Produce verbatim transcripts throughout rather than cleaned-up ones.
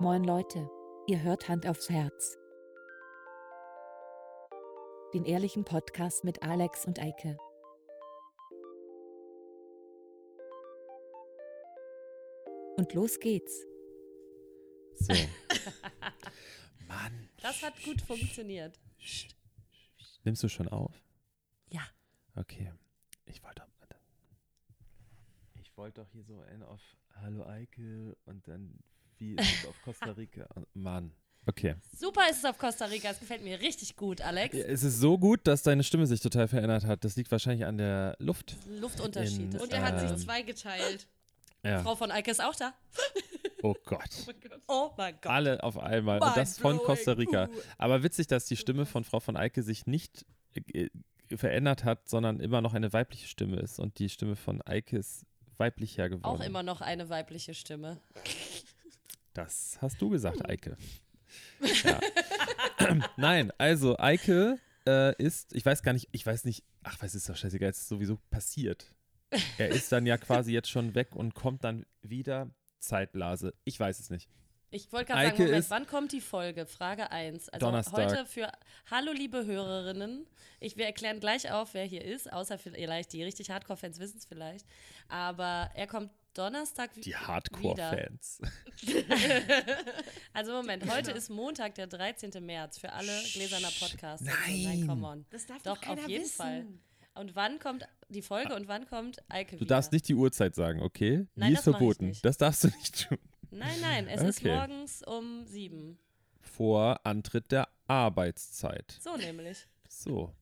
Moin Leute, ihr hört Hand aufs Herz. Den ehrlichen Podcast mit Alex und Eike. Und los geht's. So. Mann. Das hat gut funktioniert. Nimmst du schon auf? Ja. Okay. Ich wollte Ich wollte doch hier so ein auf Hallo Eike und dann wie ist es auf Costa Rica? Mann. Okay. Super ist es auf Costa Rica. Es gefällt mir richtig gut, Alex. Ja, es ist so gut, dass deine Stimme sich total verändert hat. Das liegt wahrscheinlich an der Luft. Luftunterschied. In, und er ähm, hat sich zwei geteilt. Ja. Frau von Eike ist auch da. Oh Gott. Oh mein Gott. Oh mein Gott. Alle auf einmal. Mind und das von Costa Rica. Blowing. Aber witzig, dass die Stimme von Frau von Eike sich nicht äh, verändert hat, sondern immer noch eine weibliche Stimme ist. Und die Stimme von Eike ist weiblicher geworden. Auch immer noch eine weibliche Stimme. Das hast du gesagt, Eike. Ja. Nein, also Eike äh, ist, ich weiß gar nicht, ich weiß nicht, ach, was ist doch scheißegal, es ist sowieso passiert. Er ist dann ja quasi jetzt schon weg und kommt dann wieder. Zeitblase, ich weiß es nicht. Ich wollte gerade sagen, Moment, wann kommt die Folge? Frage eins. Also Donnerstag. Heute für, hallo liebe Hörerinnen, ich, wir erklären gleich auf, wer hier ist, außer vielleicht die richtig Hardcore-Fans wissen es vielleicht, aber er kommt Donnerstag wieder. Die Hardcore-Fans. Also Moment, heute ist Montag, der dreizehnten März, für alle gläserner Podcasts. Nein. Nein, come on. Das darf doch keiner wissen. Doch, auf jeden Fall. Und wann kommt die Folge und wann kommt Eike wieder? Du darfst nicht die Uhrzeit sagen, okay? Nein, die ist verboten. Das darfst du nicht tun. Nein, nein, es okay. ist morgens um sieben. Vor Antritt der Arbeitszeit. So nämlich. So.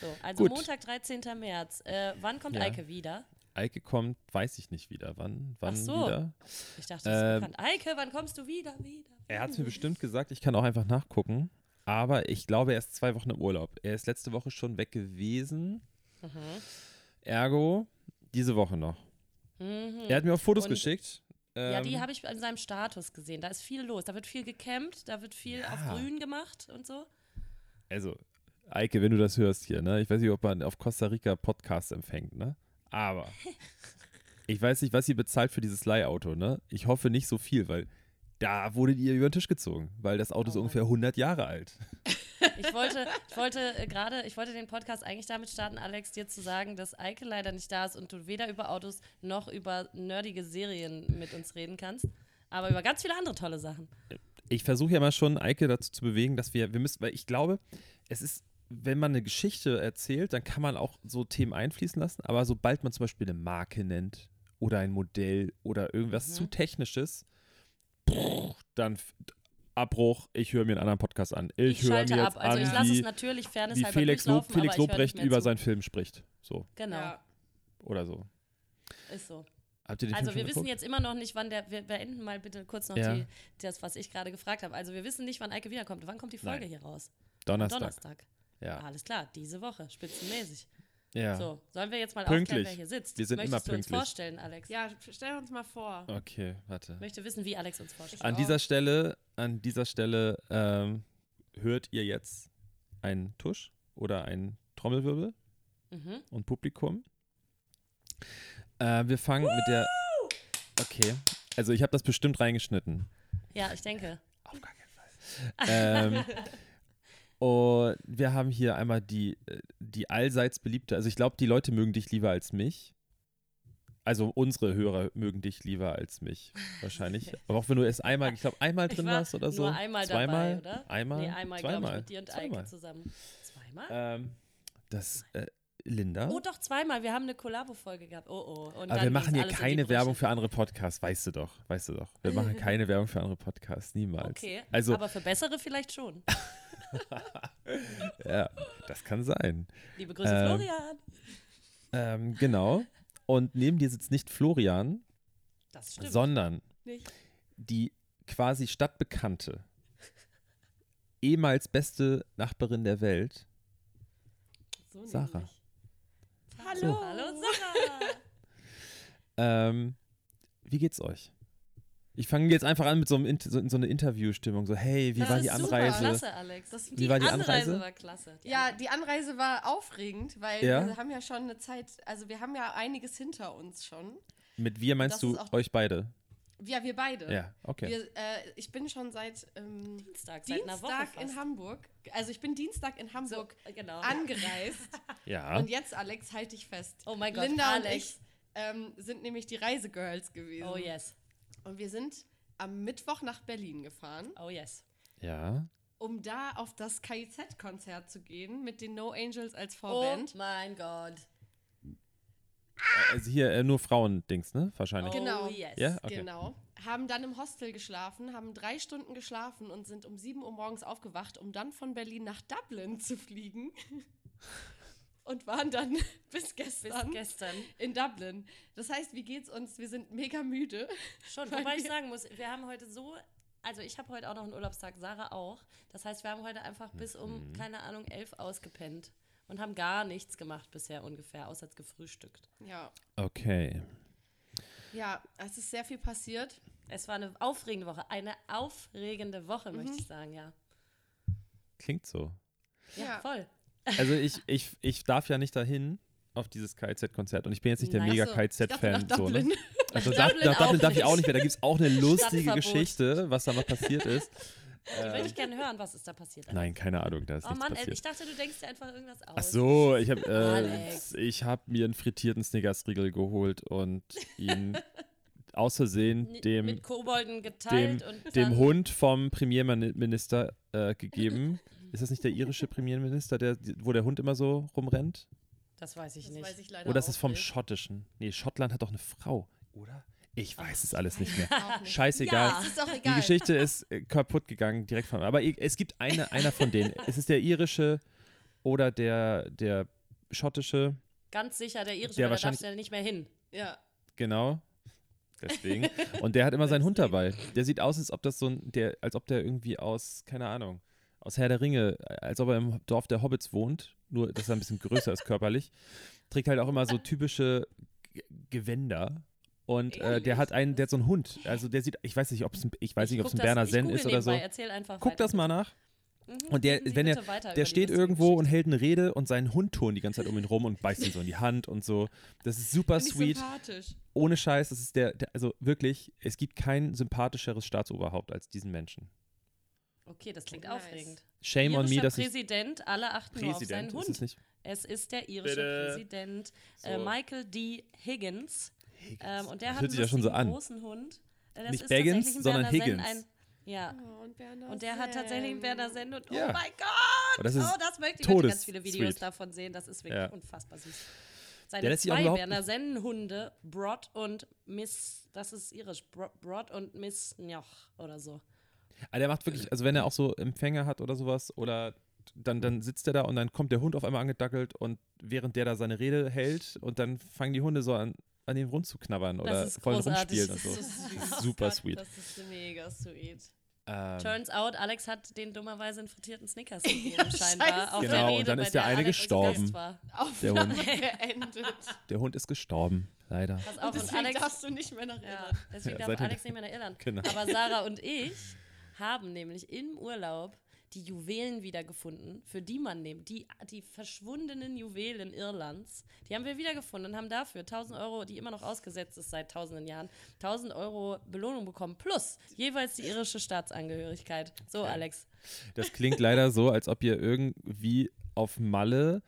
So, also gut. Montag, dreizehnten März. Äh, wann kommt ja. Eike wieder? Eike kommt, weiß ich nicht wieder. Wann? Wann Ach so. Wieder? Ich dachte, das ist ähm, bekannt. Eike, wann kommst du wieder? wieder? Er hat es mir bestimmt gesagt, ich kann auch einfach nachgucken. Aber ich glaube, er ist zwei Wochen im Urlaub. Er ist letzte Woche schon weg gewesen. Mhm. Ergo, diese Woche noch. Mhm. Er hat mir auch Fotos und geschickt. Ähm, ja, die habe ich an seinem Status gesehen. Da ist viel los. Da wird viel gecampt, da wird viel ja. auf Grün gemacht und so. Also, Eike, wenn du das hörst hier, ne? Ich weiß nicht, ob man auf Costa Rica Podcasts empfängt, ne? Aber ich weiß nicht, was ihr bezahlt für dieses Leihauto, ne? Ich hoffe nicht so viel, weil da wurdet ihr über den Tisch gezogen, weil das Auto oh. ist ungefähr hundert Jahre alt. Ich wollte, ich wollte gerade, ich wollte den Podcast eigentlich damit starten, Alex, dir zu sagen, dass Eike leider nicht da ist und du weder über Autos noch über nerdige Serien mit uns reden kannst, aber über ganz viele andere tolle Sachen. Ich versuche ja mal schon, Eike dazu zu bewegen, dass wir, wir müssen, weil ich glaube, es ist, wenn man eine Geschichte erzählt, dann kann man auch so Themen einfließen lassen, aber sobald man zum Beispiel eine Marke nennt oder ein Modell oder irgendwas mhm. zu Technisches, dann Abbruch, ich höre mir einen anderen Podcast an. Ich, ich höre mir jetzt ab. Also an, ich lasse es natürlich fairness wie halber Felix, durchlaufen, Felix aber Lobrecht über zu. Seinen Film spricht. So. Genau. Ja. Oder so. Ist so. Habt ihr den also Film wir wissen geguckt? Jetzt immer noch nicht, wann der, wir beenden mal bitte kurz noch ja. die, das, was ich gerade gefragt habe. Also wir wissen nicht, wann Eike wiederkommt. Wann kommt die Folge Nein. hier raus? Donnerstag. Donnerstag. Ja. Ah, alles klar, diese Woche, spitzenmäßig. Ja. So, sollen wir jetzt mal pünktlich. Aufklären, wer hier sitzt? Wir sind Möchtest immer pünktlich. Möchtest du uns vorstellen, Alex? Ja, stell uns mal vor. Okay, warte. Ich möchte wissen, wie Alex uns vorstellt. An dieser Stelle... An dieser Stelle ähm, hört ihr jetzt einen Tusch oder einen Trommelwirbel mhm. und Publikum. Äh, wir fangen Woo! Mit der. Okay, also ich habe das bestimmt reingeschnitten. Ja, ich denke. Auf gar keinen Fall. ähm, und wir haben hier einmal die, die allseits beliebte. Also ich glaube, die Leute mögen dich lieber als mich. Also unsere Hörer mögen dich lieber als mich, wahrscheinlich. Aber auch wenn du erst einmal, ich glaube, einmal drin warst oder so. Nur einmal zweimal, dabei, oder? Einmal, nee, einmal, glaube ich, mit dir und Eike zusammen. Zweimal? Ähm, das, äh, Linda? Oh, doch, zweimal. Wir haben eine Kollabo-Folge gehabt. Oh, oh. Und aber dann wir machen hier keine Werbung für andere Podcasts, weißt du doch, weißt du doch. Wir machen keine Werbung für andere Podcasts, niemals. Okay, also, aber für bessere vielleicht schon. Ja, das kann sein. Liebe Grüße, ähm, Florian. Ähm, genau. Und neben dir sitzt nicht Florian, das stimmt. sondern nicht. Die quasi stadtbekannte, ehemals beste Nachbarin der Welt, so Sarah. Nämlich. Hallo, so. Hallo Sarah. ähm, wie geht's euch? Ich fange jetzt einfach an mit so, einem, so, so einer Interviewstimmung. So, hey, wie das war die Anreise? Das ist klasse, Alex. Das, die, wie war die Anreise? Anreise war klasse. Die ja, Anreise. Die Anreise war aufregend, weil ja? wir haben ja schon eine Zeit, also wir haben ja einiges hinter uns schon. Mit wir meinst das du euch beide? Ja, wir beide. Ja, okay. Wir, äh, ich bin schon seit ähm, Dienstag, seit Dienstag einer Woche fast. in Hamburg. Also ich bin Dienstag in Hamburg so, genau. angereist. Ja. Und jetzt, Alex, halte ich fest. Oh mein Gott, Linda Alex. und ich ähm, sind nämlich die Reisegirls gewesen. Oh yes. Und wir sind am Mittwoch nach Berlin gefahren. Oh yes. Ja. Um da auf das K I Z-Konzert zu gehen mit den No Angels als Vorband. Oh mein Gott. Also hier äh, nur Frauen-Dings, ne? Wahrscheinlich. Oh, genau, yes. Yeah? Okay. Genau. Haben dann im Hostel geschlafen, haben drei Stunden geschlafen und sind um sieben Uhr morgens aufgewacht, um dann von Berlin nach Dublin zu fliegen. Und waren dann bis gestern, bis gestern in Dublin. Das heißt, wie geht's uns? Wir sind mega müde. Schon, wobei ich sagen muss, wir haben heute so... Also ich habe heute auch noch einen Urlaubstag, Sarah auch. Das heißt, wir haben heute einfach bis um, keine Ahnung, elf ausgepennt. Und haben gar nichts gemacht bisher ungefähr, außer gefrühstückt. Ja. Okay. Ja, es ist sehr viel passiert. Es war eine aufregende Woche. Eine aufregende Woche, mhm. möchte ich sagen, ja. Klingt so. Ja, ja. voll. Also ich, ich, ich darf ja nicht dahin auf dieses K I Z-Konzert. Und ich bin jetzt nicht der Nein. mega so, K I Z-Fan. So, ne? Also nach Dublin, nach Dublin darf ich auch nicht mehr. Da gibt es auch eine lustige Geschichte, was da mal passiert ist. Ich würde nicht gerne hören, was ist da passiert. Alex. Nein, keine Ahnung, da ist oh, nichts Mann, passiert. Ich dachte, du denkst dir einfach irgendwas aus. Ach so, ich habe äh, hab mir einen frittierten Snickers-Riegel geholt und ihn aus Versehen dem, mit Kobolden geteilt dem, und dem Hund vom Premierminister äh, gegeben. Ist das nicht der irische Premierminister, der, wo der Hund immer so rumrennt? Das weiß ich das nicht. Weiß ich leider Oder ist es vom nicht. schottischen? Nee, Schottland hat doch eine Frau, oder? Ich weiß Ach, es alles nicht mehr. Nicht. Scheißegal. Ja, es ist auch egal. Die Geschichte ist äh, kaputt gegangen, direkt von. Aber es gibt eine, einer von denen. Es ist der irische oder der, der schottische. Ganz sicher der irische, der weil da darf ja nicht mehr hin. Ja. Genau. Deswegen. Und der hat immer seinen Hund dabei. Der sieht aus, als ob das so ein, der, als ob der irgendwie aus, keine Ahnung, aus Herr der Ringe, als ob er im Dorf der Hobbits wohnt, nur dass er ein bisschen größer ist körperlich. Trägt halt auch immer so typische G- Gewänder. Und äh, der hat einen, der hat so einen Hund. Also der sieht, ich weiß nicht, ob es ein, ich weiß nicht, ob es ein Berner Senn ist oder so. Guck das mal nach. Mhm, und der, wenn er, der steht irgendwo und hält eine Rede und seinen Hund turnt die ganze Zeit um ihn rum und beißt ihn so in die Hand und so. Das ist super sweet. Ohne Scheiß, das ist der, der, also wirklich, es gibt kein sympathischeres Staatsoberhaupt als diesen Menschen. Okay, das klingt nice. Aufregend. Shame on me, dass ich... Präsident, alle achten nur auf seinen Hund. Ist es, nicht? Es ist der irische Bitte. Präsident so. äh, Michael D. Higgins. Ähm, und der das hat einen ja schon so an. großen Hund. Das Nicht ist Baggins, ein sondern Higgins. Ein, ja. Oh, und, und der Senn. hat tatsächlich einen Berner Senn. Und ja. oh mein Gott! Oh, das ist oh, das möchte ich ganz viele Videos sweet. davon sehen. Das ist wirklich ja. unfassbar süß. Seine zwei Berner Sennenhunde, Brot und Miss, das ist irisch, Brot und Miss Njoch oder so. Aber der macht wirklich, also wenn er auch so Empfänger hat oder sowas oder... Dann, dann sitzt er da und dann kommt der Hund auf einmal angedackelt und während der da seine Rede hält und dann fangen die Hunde so an, an den Rund zu knabbern oder wollen rumspielen und so. Das ist, das ist super sweet. Das ist mega sweet. Ähm, Turns out, Alex hat den dummerweise einen frittierten Snickers gegeben, ja, scheinbar. Auf genau, der Rede, und dann ist der, der eine Alex gestorben. War. Der, Hund. der Hund ist gestorben, leider. Pass auf, und deswegen und Alex, darfst du nicht mehr nach Irland. Ja, deswegen ja, darf Alex nicht mehr nach Irland. Genau. Aber Sarah und ich haben nämlich im Urlaub die Juwelen wiedergefunden, für die man nimmt, die, die verschwundenen Juwelen Irlands, die haben wir wiedergefunden und haben dafür tausend Euro, die immer noch ausgesetzt ist seit tausenden Jahren, tausend Euro Belohnung bekommen, plus jeweils die irische Staatsangehörigkeit. So, Alex. Das klingt leider so, als ob ihr irgendwie auf Malle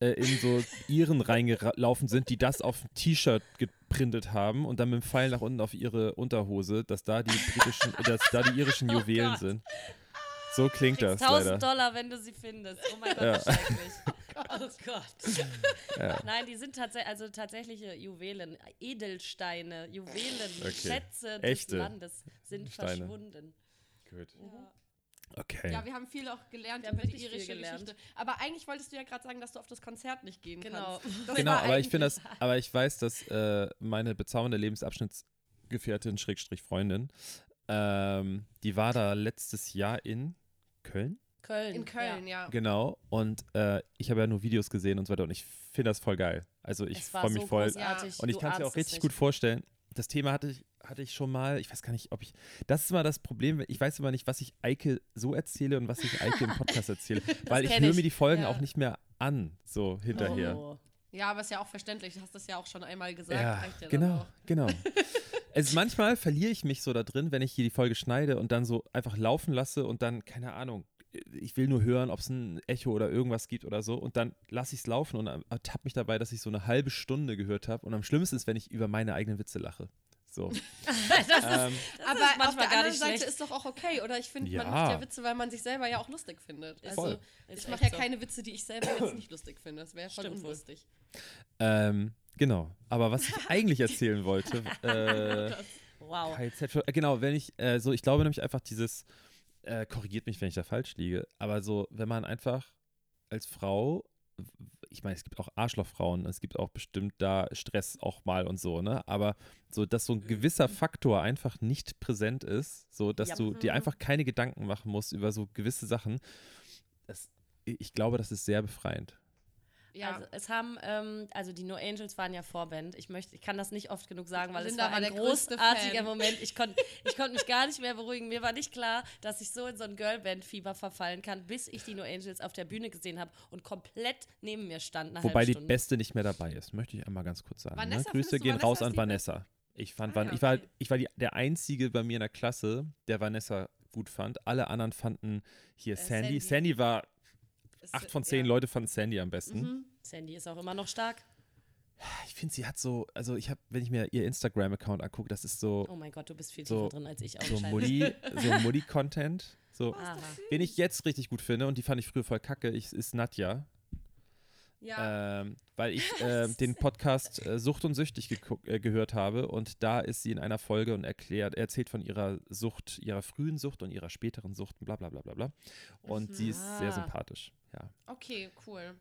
äh, in so Iren reingelaufen sind, die das auf ein T-Shirt geprintet haben und dann mit dem Pfeil nach unten auf ihre Unterhose, dass da die britischen, dass da die irischen Juwelen oh sind. So klingt das leider. tausend Dollar, wenn du sie findest. Oh mein Gott, ja. wahrscheinlich. Oh Gott. Ja. Nein, die sind tats- also tatsächliche Juwelen, Edelsteine, Juwelen, okay. Schätze des Echte Landes sind Steine. verschwunden. Gut. Ja. Okay. Ja, wir haben viel auch gelernt über die irische Geschichte. Aber eigentlich wolltest du ja gerade sagen, dass du auf das Konzert nicht gehen genau. kannst. Das genau, aber ich finde das, aber ich weiß, dass äh, meine bezaubernde Lebensabschnittsgefährtin, Schrägstrich Freundin, ähm, die war da letztes Jahr in Köln? Köln. In Köln, ja. ja. Genau. Und äh, ich habe ja nur Videos gesehen und so weiter und ich finde das voll geil. Also ich freue mich so voll. Großartig. Und ich kann es mir auch richtig gut vorstellen. Das Thema hatte ich, hatte ich schon mal, ich weiß gar nicht, ob ich, das ist immer das Problem, ich weiß immer nicht, was ich Eike so erzähle und was ich Eike im Podcast erzähle, weil ich höre mir die Folgen ja. auch nicht mehr an, so hinterher. Oh. Ja, aber ist ja auch verständlich, du hast das ja auch schon einmal gesagt. Ja, ja genau, genau. Also manchmal verliere ich mich so da drin, wenn ich hier die Folge schneide und dann so einfach laufen lasse und dann, keine Ahnung, ich will nur hören, ob es ein Echo oder irgendwas gibt oder so, und dann lasse ich es laufen und ertappe mich dabei, dass ich so eine halbe Stunde gehört habe, und am schlimmsten ist, wenn ich über meine eigenen Witze lache. So. das ist, ähm, das aber ist auf der anderen Seite schlecht. Ist doch auch okay, oder? Ich finde, ja. man macht ja Witze, weil man sich selber ja auch lustig findet. Also voll. Ich mache ja so. keine Witze, die ich selber jetzt nicht lustig finde. Das wäre schon unlustig. Ähm, genau. Aber was ich eigentlich erzählen wollte, äh, wow. K I Z, genau, wenn ich äh, so, ich glaube nämlich einfach dieses, äh, korrigiert mich, wenn ich da falsch liege, aber so, wenn man einfach als Frau, ich meine, es gibt auch Arschlochfrauen, es gibt auch bestimmt da Stress auch mal und so, ne? Aber so, dass so ein gewisser Faktor einfach nicht präsent ist, so, dass ja. du dir einfach keine Gedanken machen musst über so gewisse Sachen, das, ich glaube, das ist sehr befreiend. Ja, also es haben, ähm, also die No Angels waren ja Vorband. Ich möchte, ich kann das nicht oft genug sagen, weil Linda es war, war ein großartiger Moment. Ich konnte ich konnt mich gar nicht mehr beruhigen. Mir war nicht klar, dass ich so in so ein Girlband-Fieber verfallen kann, bis ich die No Angels auf der Bühne gesehen habe und komplett neben mir stand. Eine Wobei halbe Stunde. Die Beste nicht mehr dabei ist, möchte ich einmal ganz kurz sagen. Vanessa, ne? Grüße gehen Vanessa, raus an Vanessa. Ich, fand, ah, ja, ich war, okay. ich war die, der Einzige bei mir in der Klasse, der Vanessa gut fand. Alle anderen fanden hier äh, Sandy. Sandy. Sandy war... Acht von zehn ja. Leute fanden Sandy am besten. Mhm. Sandy ist auch immer noch stark. Ich finde, sie hat so, also ich habe, wenn ich mir ihr Instagram-Account angucke, das ist so. Oh mein Gott, du bist viel tiefer so, drin als ich auch. So Muddy-Content. So, so den ich jetzt richtig gut finde, und die fand ich früher voll kacke, ich, ist Nadja. Ja. Ähm, weil ich äh, den Podcast äh, Sucht und Süchtig geguck, äh, gehört habe, und da ist sie in einer Folge und erklärt, erzählt von ihrer Sucht, ihrer frühen Sucht und ihrer späteren Sucht, bla bla bla bla bla. Und mhm. sie ist sehr sympathisch. Ja. Okay, cool.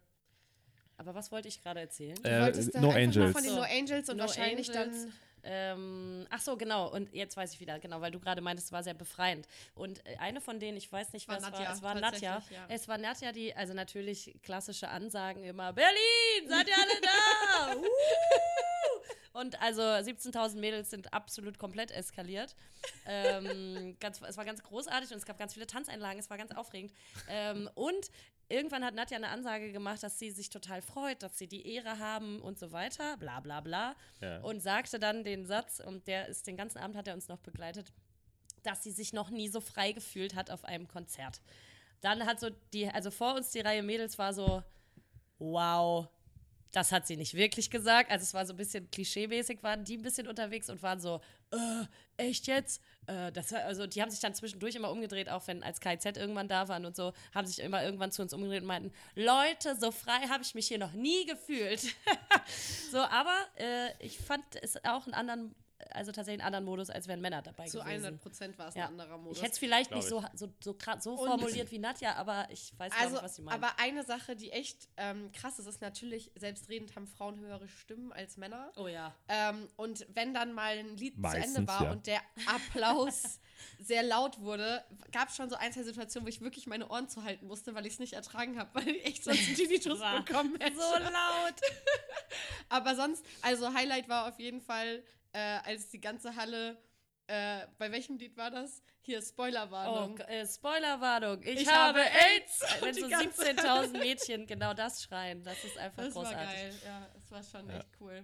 Aber was wollte ich gerade erzählen? Äh, du No Angels. Von den No Angels und no wahrscheinlich Angels. Dann... Ähm, ach so, genau. Und jetzt weiß ich wieder, genau, weil du gerade meintest, es war sehr befreiend. Und eine von denen, ich weiß nicht, was war, Nadja, war, es war Nadja. Ja. Es war Nadja, die, also natürlich klassische Ansagen immer, Berlin, seid ihr alle da? uh! Und also siebzehntausend Mädels sind absolut komplett eskaliert. Ähm, ganz, es war ganz großartig, und es gab ganz viele Tanzeinlagen, es war ganz aufregend. Ähm, und irgendwann hat Nadja eine Ansage gemacht, dass sie sich total freut, dass sie die Ehre haben und so weiter, bla bla bla. Ja. Und sagte dann den Satz, und der ist den ganzen Abend, hat er uns noch begleitet, dass sie sich noch nie so frei gefühlt hat auf einem Konzert. Dann hat so die, also vor uns die Reihe Mädels war so, wow, das hat sie nicht wirklich gesagt. Also es war so ein bisschen klischeemäßig, waren die ein bisschen unterwegs und waren so, äh, echt jetzt? Äh, das, also die haben sich dann zwischendurch immer umgedreht, auch wenn als K I Z irgendwann da waren und so, haben sich immer irgendwann zu uns umgedreht und meinten, Leute, so frei habe ich mich hier noch nie gefühlt. So, aber äh, ich fand es auch einen anderen, also tatsächlich einen anderen Modus, als wären Männer dabei zu gewesen. Zu hundert Prozent war es ja. ein anderer Modus. Ich hätte es vielleicht Glaub nicht so, so, so, so formuliert wie Nadja, aber ich weiß also, nicht, was sie meint. Aber eine Sache, die echt ähm, krass ist, ist natürlich, selbstredend haben Frauen höhere Stimmen als Männer. Oh ja. Ähm, und wenn dann mal ein Lied Meistens, zu Ende war ja. und der Applaus sehr laut wurde, gab es schon so ein, zwei Situationen, wo ich wirklich meine Ohren zuhalten musste, weil ich es nicht ertragen habe, weil ich echt sonst einen Tinnitus bekommen hätte. So laut! Aber sonst, also Highlight war auf jeden Fall... Äh, als die ganze Halle, äh, bei welchem Lied war das? Hier, Spoilerwarnung. Oh, äh, Spoilerwarnung, ich, ich habe AIDS! Wenn so siebzehntausend Mädchen genau das schreien, das ist einfach das großartig. Das war geil, ja, das war schon ja. echt cool.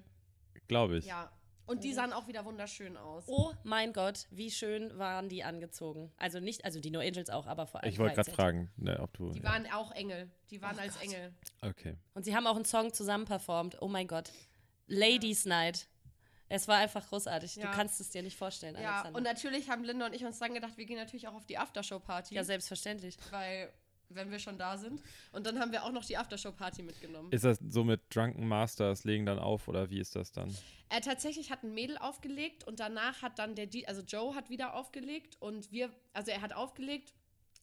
Glaube ich. Ja, und die sahen auch wieder wunderschön aus. Oh mein Gott, wie schön waren die angezogen. Also nicht, also die No Angels auch, aber vor allem Ich wollte gerade fragen, ne, ob du... Die ja. waren auch Engel, die waren oh als Gott. Engel. Okay. Und sie haben auch einen Song zusammen performt, oh mein Gott. Ladies ja. Night. Es war einfach großartig. Ja. Du kannst es dir nicht vorstellen, Alexander. Ja, und natürlich haben Linda und ich uns dann gedacht, wir gehen natürlich auch auf die Aftershow-Party. Ja, selbstverständlich. Weil, wenn wir schon da sind. Und dann haben wir auch noch die Aftershow-Party mitgenommen. Ist das so mit Drunken Masters, legen dann auf, oder wie ist das dann? Äh, tatsächlich hat ein Mädel aufgelegt, und danach hat dann der, D- also Joe hat wieder aufgelegt, und wir, also er hat aufgelegt.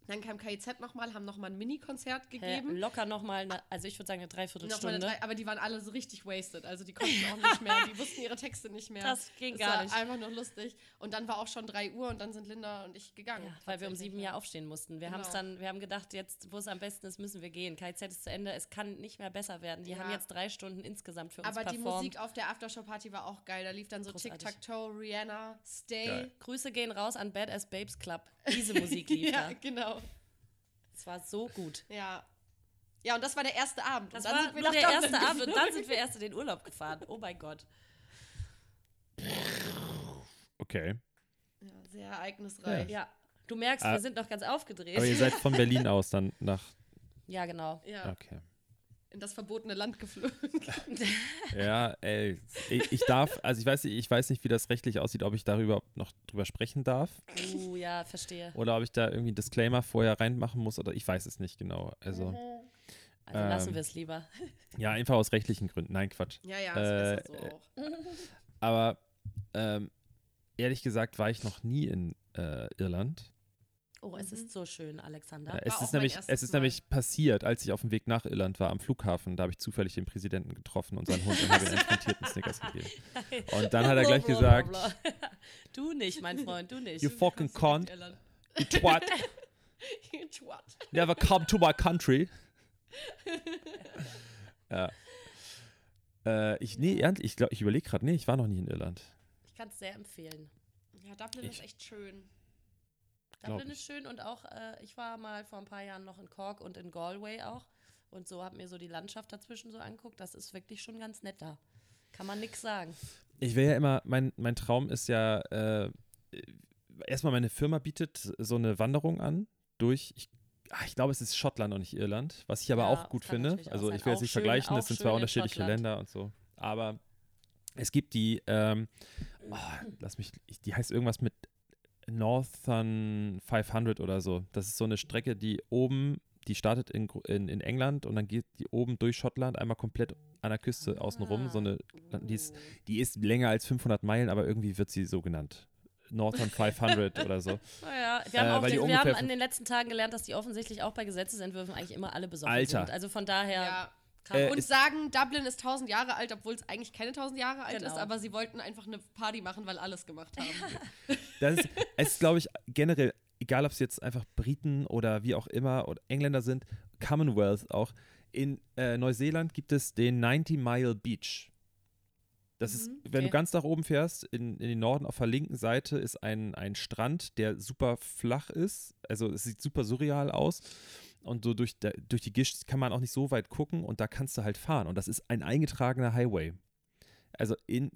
Dann kam K I Z nochmal, haben nochmal ein Mini-Konzert gegeben. Ja, locker nochmal, also ich würde sagen eine Dreiviertelstunde. Noch mal eine Drei- aber die waren alle so richtig wasted, also die konnten auch nicht mehr, die wussten ihre Texte nicht mehr. Das ging das gar war nicht. Einfach nur lustig. Und dann war auch schon drei Uhr, und dann sind Linda und ich gegangen. Ja, weil wir um sieben Uhr aufstehen mussten. Wir genau. haben's dann, wir haben gedacht, jetzt, wo es am besten ist, müssen wir gehen. K I Z ist zu Ende, es kann nicht mehr besser werden. Die ja. haben jetzt drei Stunden insgesamt für uns aber performt. Aber die Musik auf der Aftershow-Party war auch geil. Da lief dann so großartig. Tic-Tac-Toe, Rihanna, Stay. Geil. Grüße gehen raus an Badass-Babes-Club. Diese Musik lief ja, da. Genau. Es war so gut. Ja. Ja, und das war der erste Abend. Das und dann war sind wir nur der erste geflogen. Abend, und dann sind wir erst in den Urlaub gefahren. Oh mein Gott. Okay. Ja, sehr ereignisreich. Ja. ja. Du merkst, ah, wir sind noch ganz aufgedreht. Aber ihr seid von Berlin aus dann nach... Ja, genau. Ja. Okay. In das verbotene Land geflogen. Ja, ey, ich darf, also ich weiß nicht, ich weiß nicht, wie das rechtlich aussieht, ob ich darüber noch drüber sprechen darf. Oh, ja, verstehe. Oder ob ich da irgendwie einen Disclaimer vorher reinmachen muss, oder ich weiß es nicht genau. Also, mhm. also ähm, lassen wir es lieber. Ja, einfach aus rechtlichen Gründen. Nein, Quatsch. Ja, ja, das äh, ist so auch. Aber ähm, ehrlich gesagt war ich noch nie in äh, Irland. Oh, es mhm. ist so schön, Alexander. Ja, es ist nämlich, es ist nämlich passiert, als ich auf dem Weg nach Irland war, am Flughafen, da habe ich zufällig den Präsidenten getroffen und seinen Hund und habe ihm einen frittierten Snickers gegeben. Und dann hat er gleich gesagt, du nicht, mein Freund, du nicht. You fucking cunt, you twat, you twat, never come to my country. ja. äh, ich nee, ernst, ich glaube, ich überlege gerade, nee, ich war noch nie in Irland. Ich kann es sehr empfehlen. Ja, Dublin ich, ist echt schön. Dublin ist schön und auch, äh, ich war mal vor ein paar Jahren noch in Cork und in Galway auch und so, habe mir so die Landschaft dazwischen so angeguckt, das ist wirklich schon ganz nett da. Kann man nichts sagen. Ich will ja immer, mein, mein Traum ist ja, äh, erstmal meine Firma bietet so eine Wanderung an durch, ich, ach, ich glaube es ist Schottland und nicht Irland, was ich aber ja, auch gut finde, also ich will es nicht schön, vergleichen, das sind zwei unterschiedliche Länder und so, aber es gibt die, ähm, oh, lass mich, die heißt irgendwas mit Northern fünfhundert oder so. Das ist so eine Strecke, die oben, die startet in, in, in England und dann geht die oben durch Schottland einmal komplett an der Küste ah. außenrum. So eine, die ist, die ist länger als fünfhundert Meilen, aber irgendwie wird sie so genannt. Northern fünfhundert oder so. Naja, wir haben, äh, auch den, wir haben an den letzten Tagen gelernt, dass die offensichtlich auch bei Gesetzesentwürfen eigentlich immer alle besoffen Alter. sind. Also von daher... Ja. Äh, und sagen, Dublin ist tausend Jahre alt, obwohl es eigentlich keine tausend Jahre alt genau. ist, aber sie wollten einfach eine Party machen, weil alles gemacht haben. Das ist, es ist, glaube ich, generell, egal ob es jetzt einfach Briten oder wie auch immer oder Engländer sind, Commonwealth auch, in äh, Neuseeland gibt es den neunzig Mile Beach. Das mhm, ist, wenn okay. du ganz nach oben fährst, in, in den Norden auf der linken Seite ist ein, ein Strand, der super flach ist, also es sieht super surreal aus. Und so durch, der, durch die Gischt kann man auch nicht so weit gucken und da kannst du halt fahren. Und das ist ein eingetragener Highway. Also in,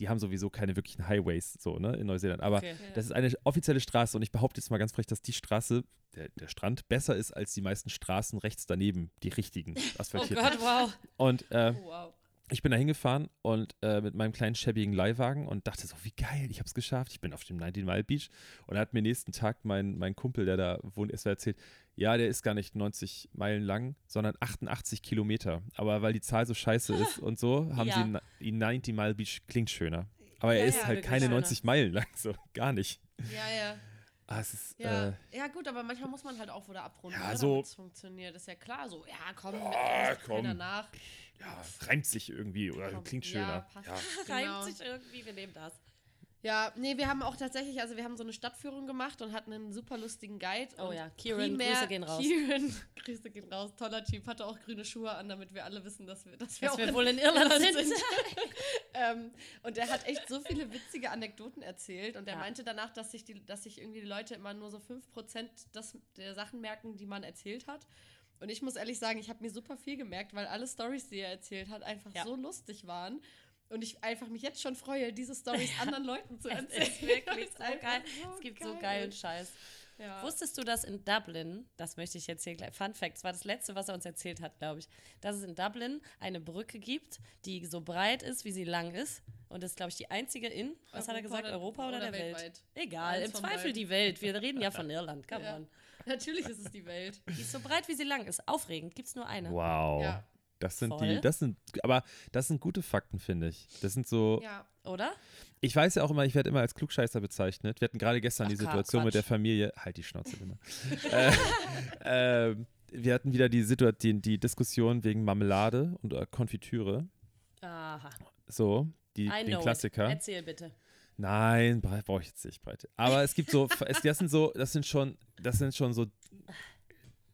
die haben sowieso keine wirklichen Highways so, ne, in Neuseeland. Aber okay. das ist eine offizielle Straße und ich behaupte jetzt mal ganz frech, dass die Straße, der, der Strand, besser ist als die meisten Straßen rechts daneben, die richtigen asphaltierten. Oh Gott, wow. Und äh, oh, wow. ich bin da hingefahren und äh, mit meinem kleinen schäbigen Leihwagen und dachte so, wie geil, ich habe es geschafft. Ich bin auf dem neunzig Mile Beach und da hat mir nächsten Tag mein, mein Kumpel, der da wohnt, erst mal erzählt, ja, der ist gar nicht neunzig Meilen lang, sondern achtundachtzig Kilometer. Aber weil die Zahl so scheiße ist und so, haben ja. sie ihn neunzig Mile Beach, klingt schöner. Aber ja, er ist ja, halt keine schöner. neunzig Meilen lang, so gar nicht. Ja, ja. Ah, es ist, ja. Äh, ja gut, aber manchmal muss man halt auch wieder abrunden, ja, so, damit es funktioniert. Das ist ja klar, so, ja komm, oh, komm. danach. Ja, reimt sich irgendwie oder komm, klingt schöner. Ja, passt. Ja. Genau. Reimt sich irgendwie, wir nehmen das. Ja, nee, wir haben auch tatsächlich, also wir haben so eine Stadtführung gemacht und hatten einen super lustigen Guide. Oh ja, Kieran, Grüße gehen raus. Kieran, Grüße gehen raus, toller Typ, hatte auch grüne Schuhe an, damit wir alle wissen, dass wir, dass dass wir, wir wohl in Irland sind. sind. ähm, und er hat echt so viele witzige Anekdoten erzählt und er ja. meinte danach, dass sich, die, dass sich irgendwie die Leute immer nur so fünf Prozent das, der Sachen merken, die man erzählt hat. Und ich muss ehrlich sagen, ich habe mir super viel gemerkt, weil alle Storys, die er erzählt hat, einfach ja. so lustig waren. Und ich einfach mich jetzt schon freue, diese Storys ja. anderen Leuten zu erzählen. Es ist wirklich so geil. So es gibt geil. so geilen Scheiß. Ja. Wusstest du, dass in Dublin, das möchte ich jetzt hier gleich, Fun Fact, das war das Letzte, was er uns erzählt hat, glaube ich, dass es in Dublin eine Brücke gibt, die so breit ist, wie sie lang ist. Und das ist, glaube ich, die einzige in, was Europa hat er gesagt, oder, Europa oder, oder der Welt? Weltweit. Egal, im Zweifel beiden. die Welt. Wir reden ja von Irland, come ja. on. Natürlich ist es die Welt. Die ist so breit, wie sie lang ist. Aufregend, gibt es nur eine. Wow. Ja. Das sind Voll. die, das sind, aber das sind gute Fakten, finde ich. Das sind so. Ja, oder? Ich weiß ja auch immer, ich werde immer als Klugscheißer bezeichnet. Wir hatten gerade gestern Ach, die Situation Quatsch. mit der Familie. Halt die Schnauze immer. äh, äh, wir hatten wieder die, Situation, die Diskussion wegen Marmelade und äh, Konfitüre. Aha. So, die, I den know Klassiker. It. Erzähl bitte. Nein, brauche ich jetzt nicht, Breite. Aber es gibt so, es, das sind so, das sind schon, das sind schon so.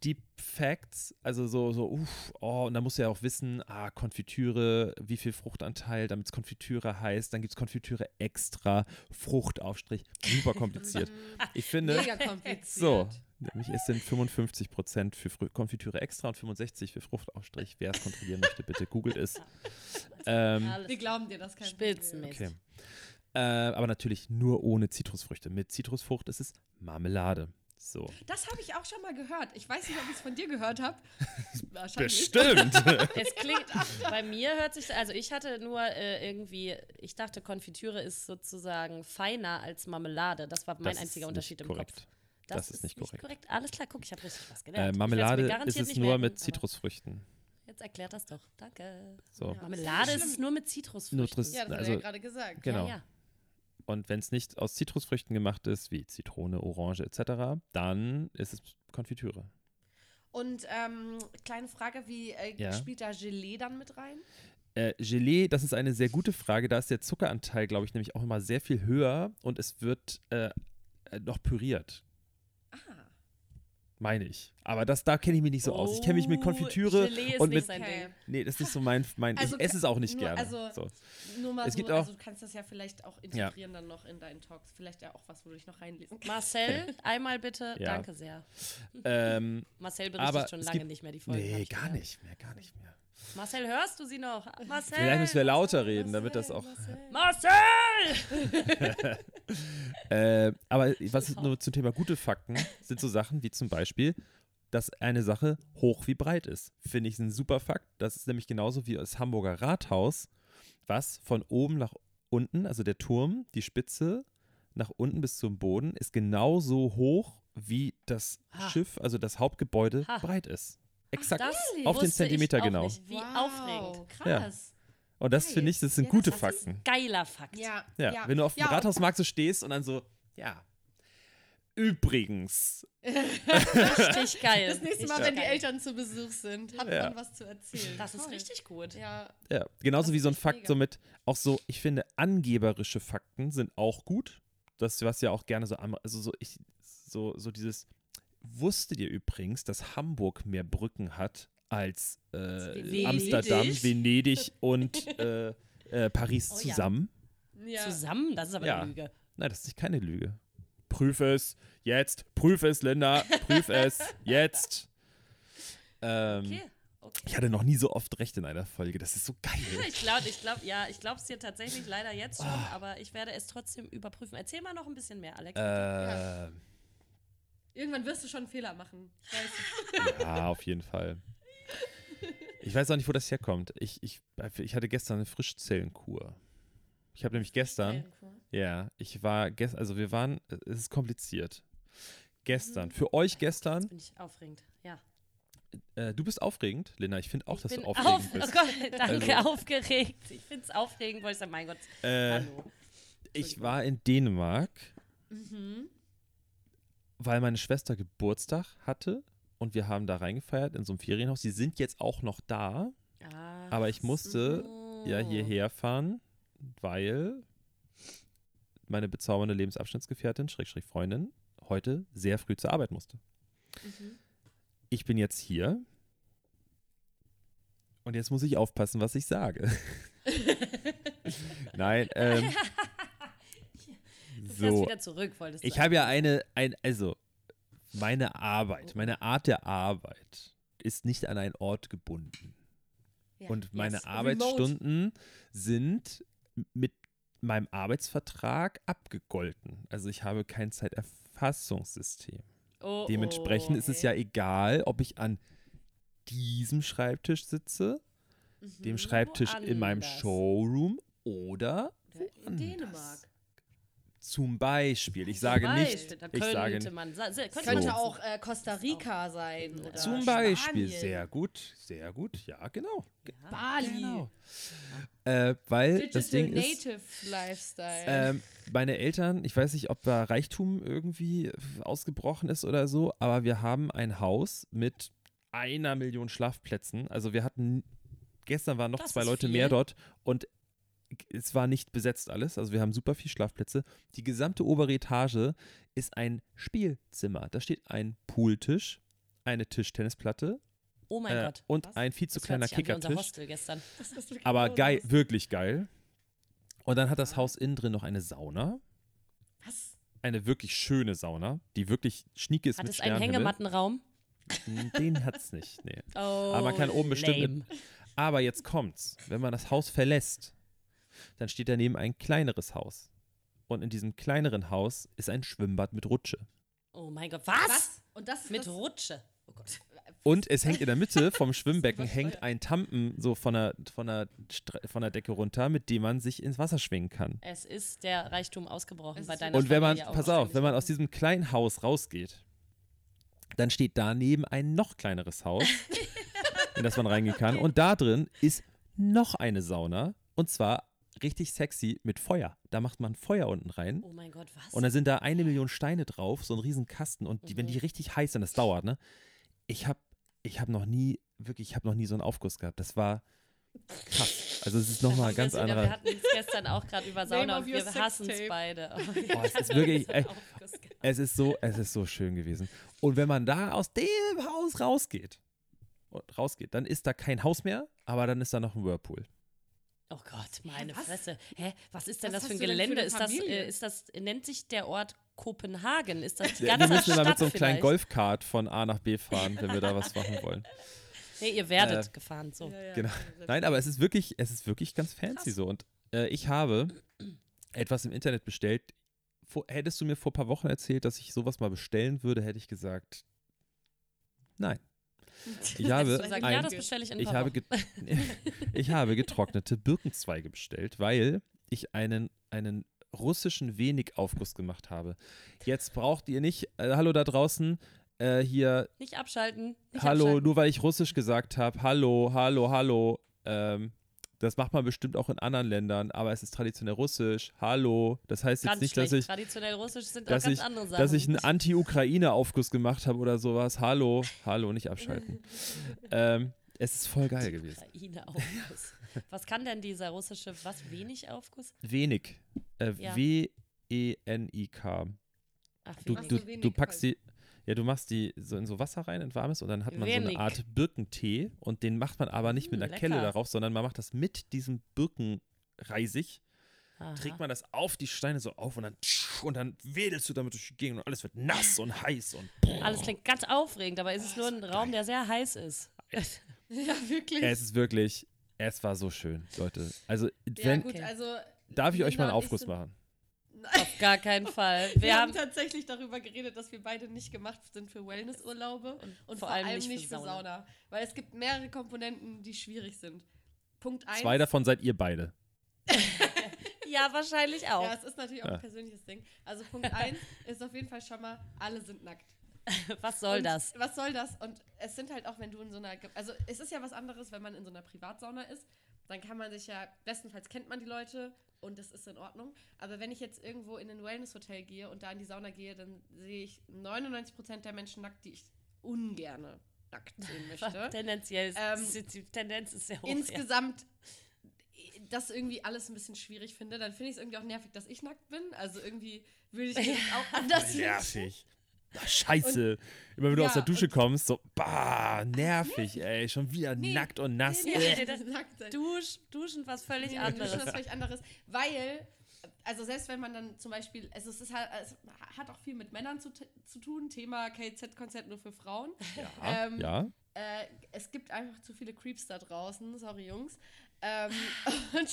Deep Facts, also so, so, uff, oh, und da musst du ja auch wissen, ah, Konfitüre, wie viel Fruchtanteil, damit es Konfitüre heißt, dann gibt es Konfitüre extra, Fruchtaufstrich, super kompliziert. Ich finde, mega kompliziert. So, nämlich es sind fünfundfünfzig Prozent für Fr- Konfitüre extra und fünfundsechzig Prozent für Fruchtaufstrich. Wer es kontrollieren möchte, bitte googelt es. Ähm, Wir glauben dir, das kein Problem. Spitzenmäßig. Okay. Äh, aber natürlich nur ohne Zitrusfrüchte. Mit Zitrusfrucht ist es Marmelade. So. Das habe ich auch schon mal gehört. Ich weiß nicht, ob ich es von dir gehört habe. Bestimmt. Es klingt, bei mir hört sich, also ich hatte nur äh, irgendwie, ich dachte, Konfitüre ist sozusagen feiner als Marmelade. Das war mein das einziger Unterschied im korrekt. Kopf. Das, das ist, ist nicht korrekt. Nicht korrekt. Alles klar, guck, ich habe richtig was gelernt. Äh, Marmelade ist es nur merken, mit Zitrusfrüchten. Jetzt erklärt das doch. Danke. So. Ja. Marmelade ist es nur mit Zitrusfrüchten. Nur Tris- ja, das also, hat er ja gerade gesagt. Genau. Ja, ja. Und wenn es nicht aus Zitrusfrüchten gemacht ist, wie Zitrone, Orange et cetera, dann ist es Konfitüre. Und ähm, kleine Frage, wie äh, ja. spielt da Gelee dann mit rein? Äh, Gelee, das ist eine sehr gute Frage. Da ist der Zuckeranteil, glaube ich, nämlich auch immer sehr viel höher und es wird äh, noch püriert. Ah. Meine ich. Aber das, da kenne ich mich nicht so oh, aus. Ich kenne mich mit Konfitüre Gelee ist und nicht mit. Sein Ding. Nee, das ist nicht so mein. mein also, ich esse es auch nicht nur, gerne. Also, so. nur mal es so, gibt also, du kannst das ja vielleicht auch integrieren ja. dann noch in deinen Talks. Vielleicht ja auch was, wo du dich noch reinlesen kannst. Marcel, einmal bitte. Ja. Danke sehr. Ähm, Marcel berichtet schon lange gibt, nicht mehr die Folge. Nee, gar gehört. nicht mehr, gar nicht mehr. Marcel, hörst du sie noch? Marcel! Vielleicht müssen wir lauter reden, Marcel, damit das auch. Marcel! Marcel! äh, aber was ist nur zum Thema gute Fakten, sind so Sachen wie zum Beispiel, dass eine Sache hoch wie breit ist. Finde ich ein super Fakt. Das ist nämlich genauso wie das Hamburger Rathaus, was von oben nach unten, also der Turm, die Spitze nach unten bis zum Boden, ist genauso hoch wie das ha. Schiff, also das Hauptgebäude, ha. breit ist. Exakt, Ach, auf den Zentimeter genau. Nicht. Wie wow. aufregend, krass. Ja. Und das Geil. finde ich, das sind ja, gute das Fakten. Ist ein geiler Fakt. Ja. Ja. Ja. Wenn du auf dem ja. Rathausmarkt so stehst und dann so, ja. Übrigens. Richtig geil. Das nächste Mal, richtig wenn geil. die Eltern zu Besuch sind, hat ja. man was zu erzählen. Das ist Toll. richtig gut. Ja. ja. Genauso das wie so ein Fakt, mega. somit auch so, ich finde, angeberische Fakten sind auch gut. Das, was ja auch gerne so, also so, ich, so, so dieses. Wusstet ihr übrigens, dass Hamburg mehr Brücken hat als äh, Venedig. Amsterdam, Venedig und äh, äh, Paris oh, zusammen? Ja. Zusammen? Das ist aber ja. eine Lüge. Nein, das ist nicht keine Lüge. Prüf es jetzt. Prüf es, Linda. Prüf es jetzt. Ähm, okay. Okay. Ich hatte noch nie so oft recht in einer Folge. Das ist so geil. ich glaube, ich glaube, ja, ich glaube es dir tatsächlich leider jetzt schon, oh. aber ich werde es trotzdem überprüfen. Erzähl mal noch ein bisschen mehr, Alex. Äh, ja. Irgendwann wirst du schon einen Fehler machen. Ja, auf jeden Fall. Ich weiß auch nicht, wo das herkommt. Ich, ich, ich hatte gestern eine Frischzellenkur. Ich habe nämlich gestern, ja, ich war gestern, also wir waren, es ist kompliziert. Gestern, für euch gestern. Jetzt bin ich aufregend, ja. Äh, du bist aufregend, Linda. Ich finde auch, ich dass du aufregend auf, bist. Oh Gott, danke, also. aufgeregt. Ich finde es aufregend, weil ich sage, mein Gott, äh, hallo. Ich war in Dänemark. Mhm. Weil meine Schwester Geburtstag hatte und wir haben da reingefeiert in so einem Ferienhaus. Sie sind jetzt auch noch da, Ach, aber ich musste so. ja hierher fahren, weil meine bezaubernde Lebensabschnittsgefährtin, Schrägstrich Freundin, heute sehr früh zur Arbeit musste. Mhm. Ich bin jetzt hier und jetzt muss ich aufpassen, was ich sage. Nein, ähm... Du fährst so. wieder zurück, wolltest du. Ich habe ja eine, ein, also meine Arbeit, oh. meine Art der Arbeit ist nicht an einen Ort gebunden. Ja, und meine yes. Arbeitsstunden Remote. sind mit meinem Arbeitsvertrag abgegolten. Also ich habe kein Zeiterfassungssystem. Oh, Dementsprechend oh, okay. ist es ja egal, ob ich an diesem Schreibtisch sitze, mhm. dem Schreibtisch Woanders. in meinem Showroom oder woanders. In Dänemark. Zum Beispiel, ich sage Zum Beispiel. nicht, ich sage nicht. Man, sa- könnte, könnte so. auch äh, Costa Rica sein oder Zum Beispiel, Spanien. sehr gut, sehr gut, ja genau. Ja. Bali. Genau. Äh, weil Digital das Ding Native ist, Lifestyle. Äh, meine Eltern, ich weiß nicht, ob da Reichtum irgendwie ausgebrochen ist oder so, aber wir haben ein Haus mit einer Million Schlafplätzen. Also wir hatten, gestern waren noch das zwei Leute viel. mehr dort und es war nicht besetzt alles, also wir haben super viel Schlafplätze. Die gesamte obere Etage ist ein Spielzimmer. Da steht ein Pooltisch, eine Tischtennisplatte oh mein äh, Gott. und Was? ein viel zu das kleiner Kickertisch. Aber geil, wirklich geil. Und dann hat das Haus innen drin noch eine Sauna. Was? Eine wirklich schöne Sauna, die wirklich schnieke ist hat mit Sternenhimmel. Hat es einen Hängemattenraum? Den hat's nicht, nee. Oh, aber man kann oben bestimmt... Lame. Aber jetzt kommt's, wenn man das Haus verlässt... Dann steht daneben ein kleineres Haus. und in diesem kleineren Haus ist ein Schwimmbad mit Rutsche. Oh mein Gott, was? was? Und das ist mit das? Rutsche. Oh Gott. Und es hängt in der Mitte vom Schwimmbecken hängt ein Tampen so von der, von, der, von der Decke runter, mit dem man sich ins Wasser schwingen kann. Es ist der Reichtum ausgebrochen es bei deiner Und wenn man, Familie pass auf, wenn man aus diesem kleinen Haus rausgeht, dann steht daneben ein noch kleineres Haus, in das man reingehen kann. Und da drin ist noch eine Sauna, und zwar richtig sexy mit Feuer. Da macht man Feuer unten rein. Oh mein Gott, was? Und da sind da eine Million Steine drauf, so ein riesen Kasten. Und die, mhm. wenn die richtig heiß sind, das dauert, ne? Ich habe ich hab noch nie, wirklich, ich habe noch nie so einen Aufguss gehabt. Das war krass. Also es ist nochmal ganz anderer. Wir hatten uns gestern auch gerade über Sauna und wir hassen es beide. Oh, oh, es ist wirklich, ey, es ist so, es ist so schön gewesen. Und wenn man da aus dem Haus rausgeht, rausgeht, dann ist da kein Haus mehr, aber dann ist da noch ein Whirlpool. Oh Gott, meine was? Fresse. Hä, was ist denn was das für ein Gelände? Für ist das, äh, ist das, nennt sich der Ort Kopenhagen? Ist das die ganze Stadt? Wir müssen mal mit so einem kleinen Golfkart von A nach B fahren, wenn wir da was machen wollen. Nee, ihr werdet äh, gefahren, so. Ja, ja. Genau. Nein, aber es ist wirklich, es ist wirklich ganz fancy Krass. so. Und äh, ich habe etwas im Internet bestellt. Vor, hättest du mir vor ein paar Wochen erzählt, dass ich sowas mal bestellen würde, hätte ich gesagt, nein. Ich habe, sagen, ein, ja, das bestelle ich in ich, habe get, ich habe getrocknete Birkenzweige bestellt, weil ich einen, einen russischen Wenig-Aufguss gemacht habe. Jetzt braucht ihr nicht, äh, hallo da draußen, äh, hier. Nicht abschalten. Nicht hallo, abschalten. Nur weil ich Russisch gesagt habe, hallo, hallo, hallo. Ähm, das macht man bestimmt auch in anderen Ländern, aber es ist traditionell Russisch, hallo. Das heißt jetzt ganz nicht, schlecht. dass ich. Traditionell Russisch sind dass auch ganz ich, andere Sachen. Dass ich einen Anti-Ukraine-Aufguss gemacht habe oder sowas. Hallo, hallo, nicht abschalten. ähm, es ist voll geil gewesen. Ukraine-Aufguss. Was kann denn dieser russische, was, wenig Aufguss? Wenig. Äh, ja. W E N I K. Ach, du, du, du, du packst die. Ja, du machst die so in so Wasser rein, in warmes, und dann hat man Wenig. so eine Art Birkentee, und den macht man aber nicht mit einer hm, Kelle darauf, sondern man macht das mit diesem Birkenreisig, Aha. trägt man das auf die Steine so auf, und dann und dann wedelst du damit durch die Gegend und alles wird nass und heiß. und boah. Alles klingt ganz aufregend, aber es ist oh, nur ein Raum, geil. der sehr heiß ist. Ja, wirklich. Es ist wirklich, es war so schön, Leute. Also, wenn, ja, gut, also darf ich euch mal einen Aufguss machen? Auf gar keinen Fall. Wir, wir haben, haben tatsächlich darüber geredet, dass wir beide nicht gemacht sind für Wellnessurlaube und, und vor, vor allem, allem nicht, nicht für, Sauna. für Sauna. Weil es gibt mehrere Komponenten, die schwierig sind. Punkt eins. Zwei davon seid ihr beide. Ja, wahrscheinlich auch. Ja, es ist natürlich auch ja. ein persönliches Ding. Also Punkt eins ist auf jeden Fall schon mal, alle sind nackt. Was soll und, das? Was soll das? Und es sind halt auch, wenn du in so einer, also es ist ja was anderes, wenn man in so einer Privatsauna ist, dann kann man sich ja, bestenfalls kennt man die Leute, und das ist in Ordnung. Aber wenn ich jetzt irgendwo in ein Wellness-Hotel gehe und da in die Sauna gehe, dann sehe ich neunundneunzig Prozent der Menschen nackt, die ich ungerne nackt sehen möchte. Tendenziell ist, ähm, die Tendenz ist sehr hoch. Insgesamt ja. das irgendwie alles ein bisschen schwierig finde, dann finde ich es irgendwie auch nervig, dass ich nackt bin. Also irgendwie würde ich jetzt auch anders Nervig. Ach, scheiße. Und, Immer wenn du ja, aus der Dusche kommst, so, bah, nervig, ey, schon wieder nee, nackt und nass. Nee, nee, nee, das nackt Dusch, duschen was völlig nee, anderes. Duschen was völlig anderes, weil, also selbst wenn man dann zum Beispiel, also es, ist halt, es hat auch viel mit Männern zu, zu tun, Thema K I Z-Konzert nur für Frauen. Ja, ähm, ja. Äh, es gibt einfach zu viele Creeps da draußen, sorry Jungs. Ähm, und,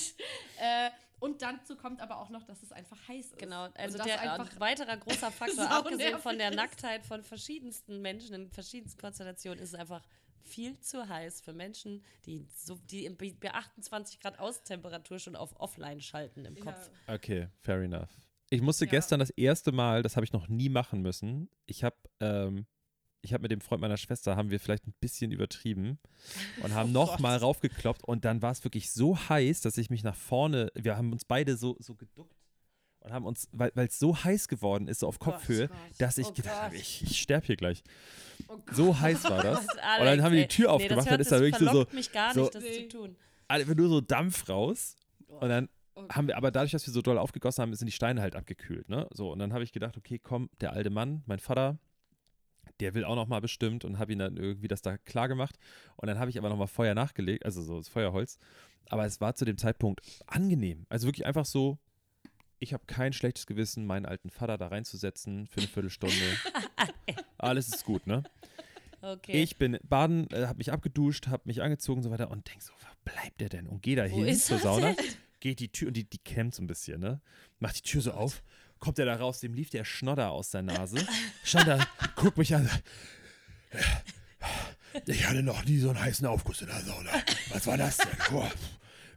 äh, und dazu kommt aber auch noch, dass es einfach heiß ist. Genau, also und der einfach ein weiterer großer Faktor, abgesehen von der Nacktheit von verschiedensten Menschen in verschiedensten Konstellationen, ist es einfach viel zu heiß für Menschen, die so, die bei achtundzwanzig Grad Außentemperatur schon auf Offline schalten im Kopf. Ja. Okay, fair enough. Ich musste ja. gestern das erste Mal, das habe ich noch nie machen müssen, ich habe ähm, ich habe mit dem Freund meiner Schwester, haben wir vielleicht ein bisschen übertrieben und haben oh nochmal raufgekloppt, und dann war es wirklich so heiß, dass ich mich nach vorne, wir haben uns beide so, so geduckt und haben uns, weil es so heiß geworden ist, so auf Kopfhöhe, oh dass ich oh gedacht habe, ich, ich sterbe hier gleich. Oh so heiß war das. Und dann haben wir die Tür aufgemacht, nee, dann ist da wirklich so, mich gar nicht, so das zu tun. Alter, nur so Dampf raus und dann oh haben wir, aber dadurch, dass wir so doll aufgegossen haben, sind die Steine halt abgekühlt, ne? So, und dann habe ich gedacht, okay, komm, der alte Mann, mein Vater, der will auch nochmal bestimmt, und habe ihn dann irgendwie das da klar gemacht. Und dann habe ich aber nochmal Feuer nachgelegt, also so das Feuerholz. Aber es war zu dem Zeitpunkt angenehm. Also wirklich einfach so, ich habe kein schlechtes Gewissen, meinen alten Vater da reinzusetzen für eine Viertelstunde. Alles ist gut, ne? Okay. Ich bin baden, äh, habe mich abgeduscht, habe mich angezogen und so weiter und denke so, wo bleibt der denn? Und gehe da hin zur Sauna. Denn? geht die Tür und die, die kämmt so ein bisschen, ne? Macht die Tür so auf, kommt er da raus, dem lief der Schnodder aus der Nase. Stand da, guckt mich an. Ich hatte noch nie so einen heißen Aufguss in der Sauna. Was war das denn? Boah.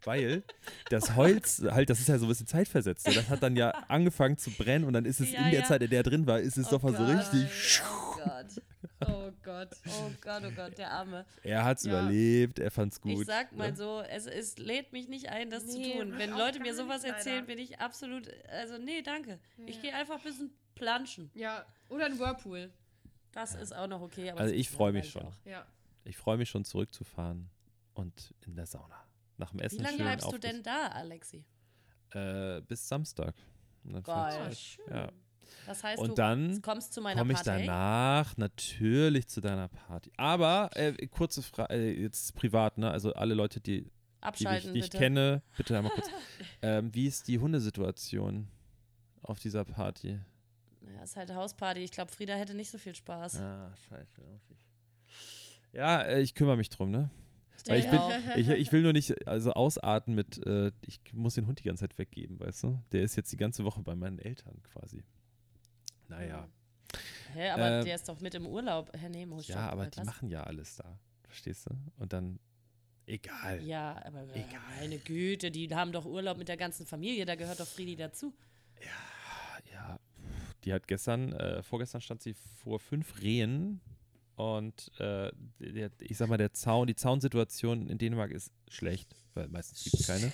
Weil das Holz, halt, das ist ja so ein bisschen zeitversetzt. Das hat dann ja angefangen zu brennen und dann ist es ja, in der ja. Zeit, in der er drin war, ist es oh doch mal so richtig. Oh Gott. Oh Gott, oh Gott, oh Gott, der Arme. Er hat's ja. überlebt, er fand's gut. Ich sag mal so, es, es lädt mich nicht ein, das nee, zu tun. Wenn Leute mir sowas erzählen, bin ich absolut, also nee, danke. Ja. Ich gehe einfach ein bisschen planschen. Ja, oder ein Whirlpool. Das ist auch noch okay. Aber also ich freue mich schon. Ja. Ich freue mich schon zurückzufahren und in der Sauna. Nach dem Essen. Wie lange bleibst du denn da, Alexi? Äh, bis Samstag. Geil, schön. Ja. Das heißt, und du dann kommst zu meiner komm Party? Komme ich danach natürlich zu deiner Party. Aber, äh, kurze Frage, äh, jetzt privat, ne? Also alle Leute, die, die, ich, die ich kenne, bitte einmal kurz. ähm, wie ist die Hundesituation auf dieser Party? Ja, ist halt eine Hausparty. Ich glaube, Frieda hätte nicht so viel Spaß. Ah, scheiße. Ja, ich kümmere mich drum, ne? Weil ich, bin, ich, ich will nur nicht also ausarten mit, äh, ich muss den Hund die ganze Zeit weggeben, weißt du? Der ist jetzt die ganze Woche bei meinen Eltern quasi. Naja. Hä, aber äh, der ist doch mit im Urlaub. Herr Nemo, ja, aber die was? machen ja alles da, verstehst du? Und dann, egal. Ja, aber egal. Meine Güte, die haben doch Urlaub mit der ganzen Familie, da gehört doch Friedi dazu. Ja, ja. Die hat gestern, äh, vorgestern stand sie vor fünf Rehen. Und äh, der, ich sag mal, der Zaun, die Zaunsituation in Dänemark ist schlecht, weil meistens gibt es keine.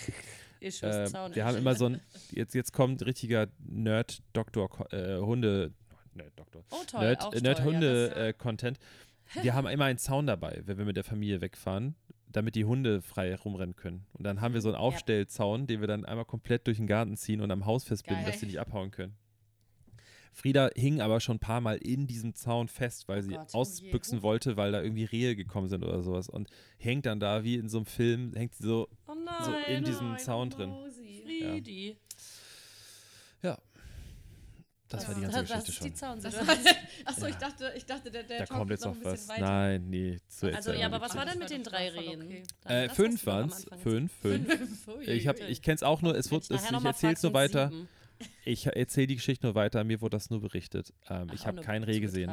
Ich äh, Zaun wir haben immer so ein, jetzt, jetzt kommt richtiger Nerd-Doktor-Hunde, äh, Nerd-Doktor, oh, toll, Nerd, auch Nerd-Hunde-Content. Ja, äh, wir haben immer einen Zaun dabei, wenn wir mit der Familie wegfahren, damit die Hunde frei rumrennen können. Und dann haben wir so einen Aufstellzaun, ja. den wir dann einmal komplett durch den Garten ziehen und am Haus festbinden, dass die nicht abhauen können. Frieda hing aber schon ein paar Mal in diesem Zaun fest, weil oh sie Gott, ausbüchsen oh wollte, weil da irgendwie Rehe gekommen sind oder sowas. Und hängt dann da, wie in so einem Film, hängt sie so, oh nein, so in diesem nein, Zaun oh drin. Friedi. Ja. ja. Das, das war die ganze das, Geschichte das schon. Die Zaun, das war, achso, ja. ich dachte, ich dachte der, der da Talk kommt jetzt noch, noch ein bisschen was. Weiter. Nein, nee. Zu also, ja, aber was war denn mit den drei Rehen? Okay. Äh, fünf waren es. Fünf, fünf. Ich, ich kenne es auch nur, es wird, ich erzähle es nur weiter. Ich erzähle die Geschichte nur weiter, mir wurde das nur berichtet. Ähm, Ach, ich habe kein Reh gesehen.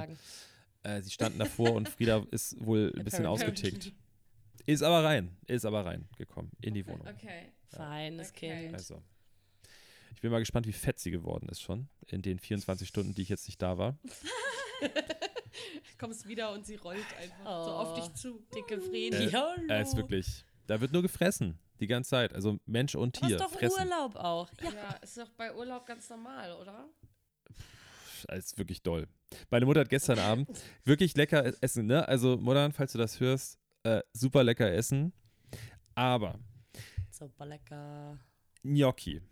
Äh, sie standen davor und Frieda ist wohl ein bisschen ausgetickt. Ist aber rein, ist aber reingekommen in die okay. Wohnung. Okay, ja. feines okay. Kind. Also, ich bin mal gespannt, wie fett sie geworden ist schon in den vierundzwanzig Stunden, die ich jetzt nicht da war. Kommst wieder und sie rollt einfach oh, so auf dich zu. Dicke Friedi. Äh, Hallo. Er ist wirklich, da wird nur gefressen. Die ganze Zeit, also Mensch und Tier. Das ist doch fressen. Urlaub auch. Ja. ja, ist doch bei Urlaub ganz normal, oder? Das ist wirklich doll. Meine Mutter hat gestern Abend wirklich lecker Essen, ne? Also Modern, falls du das hörst, äh, super lecker Essen. Aber. Super lecker. Gnocchi.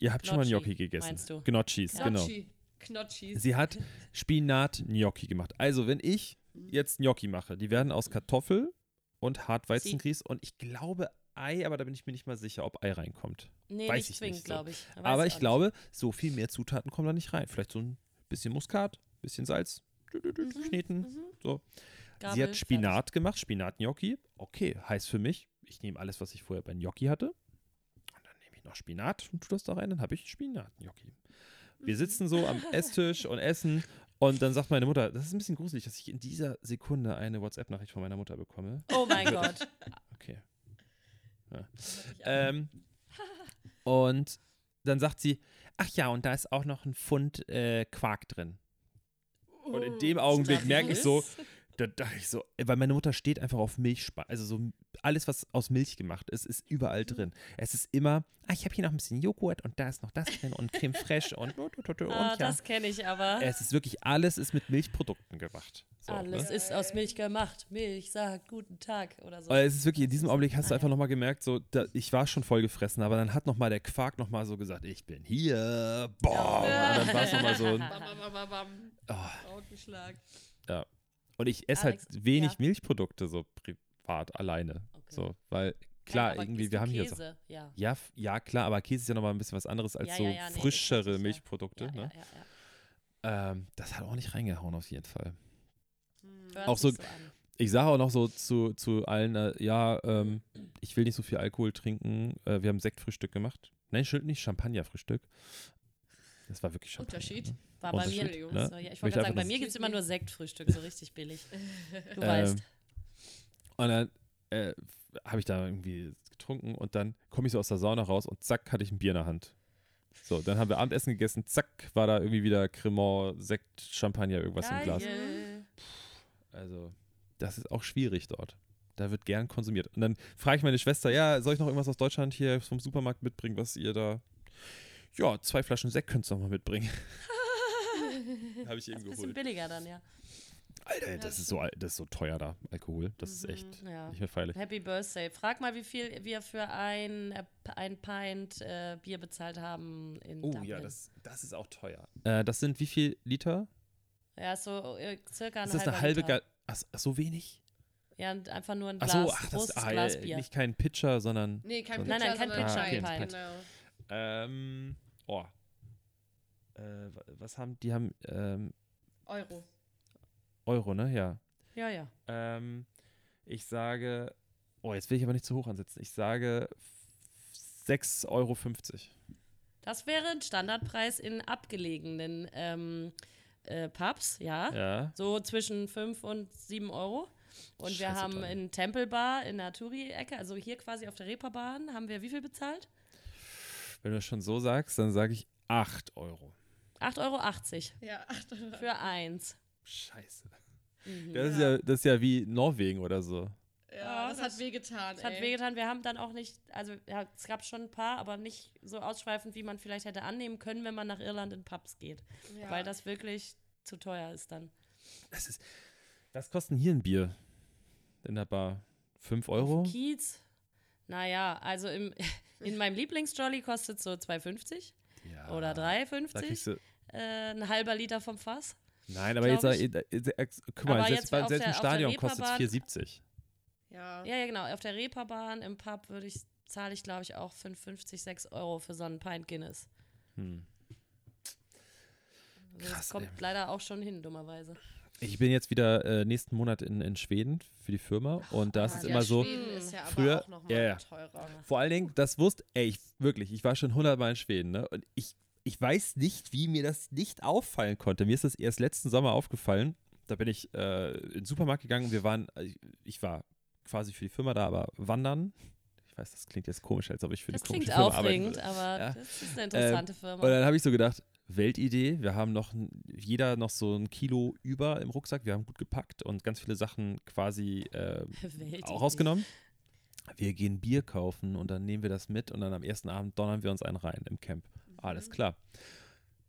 Ihr habt Gnocchi, schon mal Gnocchi gegessen. Meinst du? Gnocchis, Gnocchi. genau. Gnocchis. Sie hat Spinat-Gnocchi gemacht. Also wenn ich jetzt Gnocchi mache, die werden aus Kartoffel und Hartweizengrieß Sie. und ich glaube Ei, aber da bin ich mir nicht mal sicher, ob Ei reinkommt. Nee, Weiß nicht ich zwingend, so. glaube ich. Da aber ich glaube, nicht. so viel mehr Zutaten kommen da nicht rein. Vielleicht so ein bisschen Muskat, ein bisschen Salz, mhm, kneten, mhm. so. Gabel, Sie hat Spinat fertig. gemacht, Spinat-Gnocchi. Okay, heißt für mich, ich nehme alles, was ich vorher bei Gnocchi hatte. Und dann nehme ich noch Spinat und tue das da rein, dann habe ich Spinat-Gnocchi. Wir sitzen so am Esstisch und essen und dann sagt meine Mutter, das ist ein bisschen gruselig, dass ich in dieser Sekunde eine WhatsApp-Nachricht von meiner Mutter bekomme. Oh mein Gott. Okay. Ja. Ähm, und dann sagt sie, ach ja, und da ist auch noch ein Pfund äh, Quark drin. Oh, und in dem Augenblick merke ich so, da dachte ich so, weil meine Mutter steht einfach auf Milch, also so alles, was aus Milch gemacht ist, ist überall drin. Es ist immer, ah, ich habe hier noch ein bisschen Joghurt und da ist noch das drin und Creme Fraiche und, und, und, und, und ah, ja. Das kenne ich aber. Es ist wirklich, alles ist mit Milchprodukten gemacht. So, Alles ne? ist aus Milch gemacht. Milch sagt guten Tag oder so. Aber es ist wirklich, in diesem Augenblick hast du einfach nochmal gemerkt, so, da, ich war schon voll gefressen, aber dann hat nochmal der Quark nochmal so gesagt, ich bin hier. Boah. Ja. Und dann war es nochmal so ein Augenschlag. Oh. Ja. Und ich esse Alex, halt wenig ja. Milchprodukte so privat alleine. Okay. So, weil klar, ja, irgendwie, wir haben Käse, hier so, ja. ja. Ja, klar, aber Käse ist ja nochmal ein bisschen was anderes als ja, so ja, ja, nee, frischere Milchprodukte. Ja, ne? ja, ja, ja. Ähm, das hat auch nicht reingehauen auf jeden Fall. Hört auch so, so Ich sage auch noch so zu, zu allen, äh, ja, ähm, ich will nicht so viel Alkohol trinken. Äh, wir haben Sektfrühstück gemacht. Nein, nicht Champagnerfrühstück. Das war wirklich Champagner. Unterschied. Ne? War bei Unterschied, mir, Jungs. Ne? Ja, ich wollte gerade sagen, bei mir gibt es immer nur Sektfrühstück, so richtig billig. Du ähm, weißt. Und dann äh, habe ich da irgendwie getrunken und dann komme ich so aus der Sauna raus und zack, hatte ich ein Bier in der Hand. So, dann haben wir Abendessen gegessen, zack, war da irgendwie wieder Cremant, Sekt, Champagner, irgendwas Geil. Im Glas. Puh, also, das ist auch schwierig dort. Da wird gern konsumiert. Und dann frage ich meine Schwester, ja, soll ich noch irgendwas aus Deutschland hier vom Supermarkt mitbringen, was ihr da... Ja, zwei Flaschen Sekt könntest du noch mal mitbringen. Habe ich eben geholt. Das ist ein bisschen billiger dann, ja. Alter, das ist so, das ist so teuer da, Alkohol. Das mhm, ist echt ja. nicht mehr feierlich. Happy Birthday. Frag mal, wie viel wir für ein, ein Pint äh, Bier bezahlt haben in Oh Dublin. Ja, das, das ist auch teuer. Äh, das sind wie viel Liter? Ja, so äh, circa eine halbe Liter. Ist das eine halbe Liter? Ga- ach, so wenig? Ja, und einfach nur ein Glas, ach so, ach, großes das, ah, Glas Bier. Nicht kein Pitcher, sondern... Nee, kein sondern, Pitcher, nein, nein, kein Pitcher, ein Pint. Pint. Genau. Ähm, oh. Äh, was haben, die haben, ähm... Euro. Euro, ne? Ja. Ja, ja. Ähm, ich sage, oh, jetzt will ich aber nicht zu hoch ansetzen. Ich sage sechs Euro fünfzig. Das wäre ein Standardpreis in abgelegenen ähm, äh, Pubs, ja. ja. So zwischen fünf und sieben Euro. Und Scheiße, wir haben toll. In Temple Bar in der Touri-Ecke, also hier quasi auf der Reeperbahn, haben wir wie viel bezahlt? Wenn du das schon so sagst, dann sage ich acht Euro. acht Euro achtzig. Ja, acht Euro. Für eins. Scheiße. Mhm. Das, ja. Ist ja, das ist ja wie Norwegen oder so. Ja, oh, das, das hat wehgetan, Das ey. hat wehgetan. Wir haben dann auch nicht, also ja, es gab schon ein paar, aber nicht so ausschweifend, wie man vielleicht hätte annehmen können, wenn man nach Irland in Pubs geht. Ja. Weil das wirklich zu teuer ist dann. Das ist, was kostet hier ein Bier in der Bar? fünf Euro? Auf Kiez? Naja, also im, in meinem Lieblingsjolly kostet es so zwei Euro fünfzig ja. oder drei Euro fünfzig. Äh, ein halber Liter vom Fass. Nein, aber jetzt, ich, guck mal, aber selbst, jetzt selbst im Stadion kostet es vier Euro siebzig. Ja. ja, ja, genau. Auf der Reeperbahn im Pub würde ich, zahle ich, glaube ich, auch fünf Euro fünfzig, sechs Euro für so einen Pint Guinness. Hm. Also krass, das kommt ey. leider auch schon hin, dummerweise. Ich bin jetzt wieder äh, nächsten Monat in, in Schweden für die Firma und da ist es immer so, Schweden ist ja aber früher, auch noch mal yeah. teurer. Vor allen Dingen, das wusste, ey, ich, wirklich, ich war schon hundertmal in Schweden, ne, und ich Ich weiß nicht, wie mir das nicht auffallen konnte. Mir ist das erst letzten Sommer aufgefallen. Da bin ich äh, in den Supermarkt gegangen und wir waren, ich war quasi für die Firma da, aber wandern. Ich weiß, das klingt jetzt komisch, als ob ich für das die komische Firma arbeiten würde. Das klingt aufregend, aber ja. das ist eine interessante äh, Firma. Und dann habe ich so gedacht, Weltidee, wir haben noch, jeder noch so ein Kilo über im Rucksack. Wir haben gut gepackt und ganz viele Sachen quasi äh, auch rausgenommen. Wir gehen Bier kaufen und dann nehmen wir das mit und dann am ersten Abend donnern wir uns einen rein im Camp. Alles klar.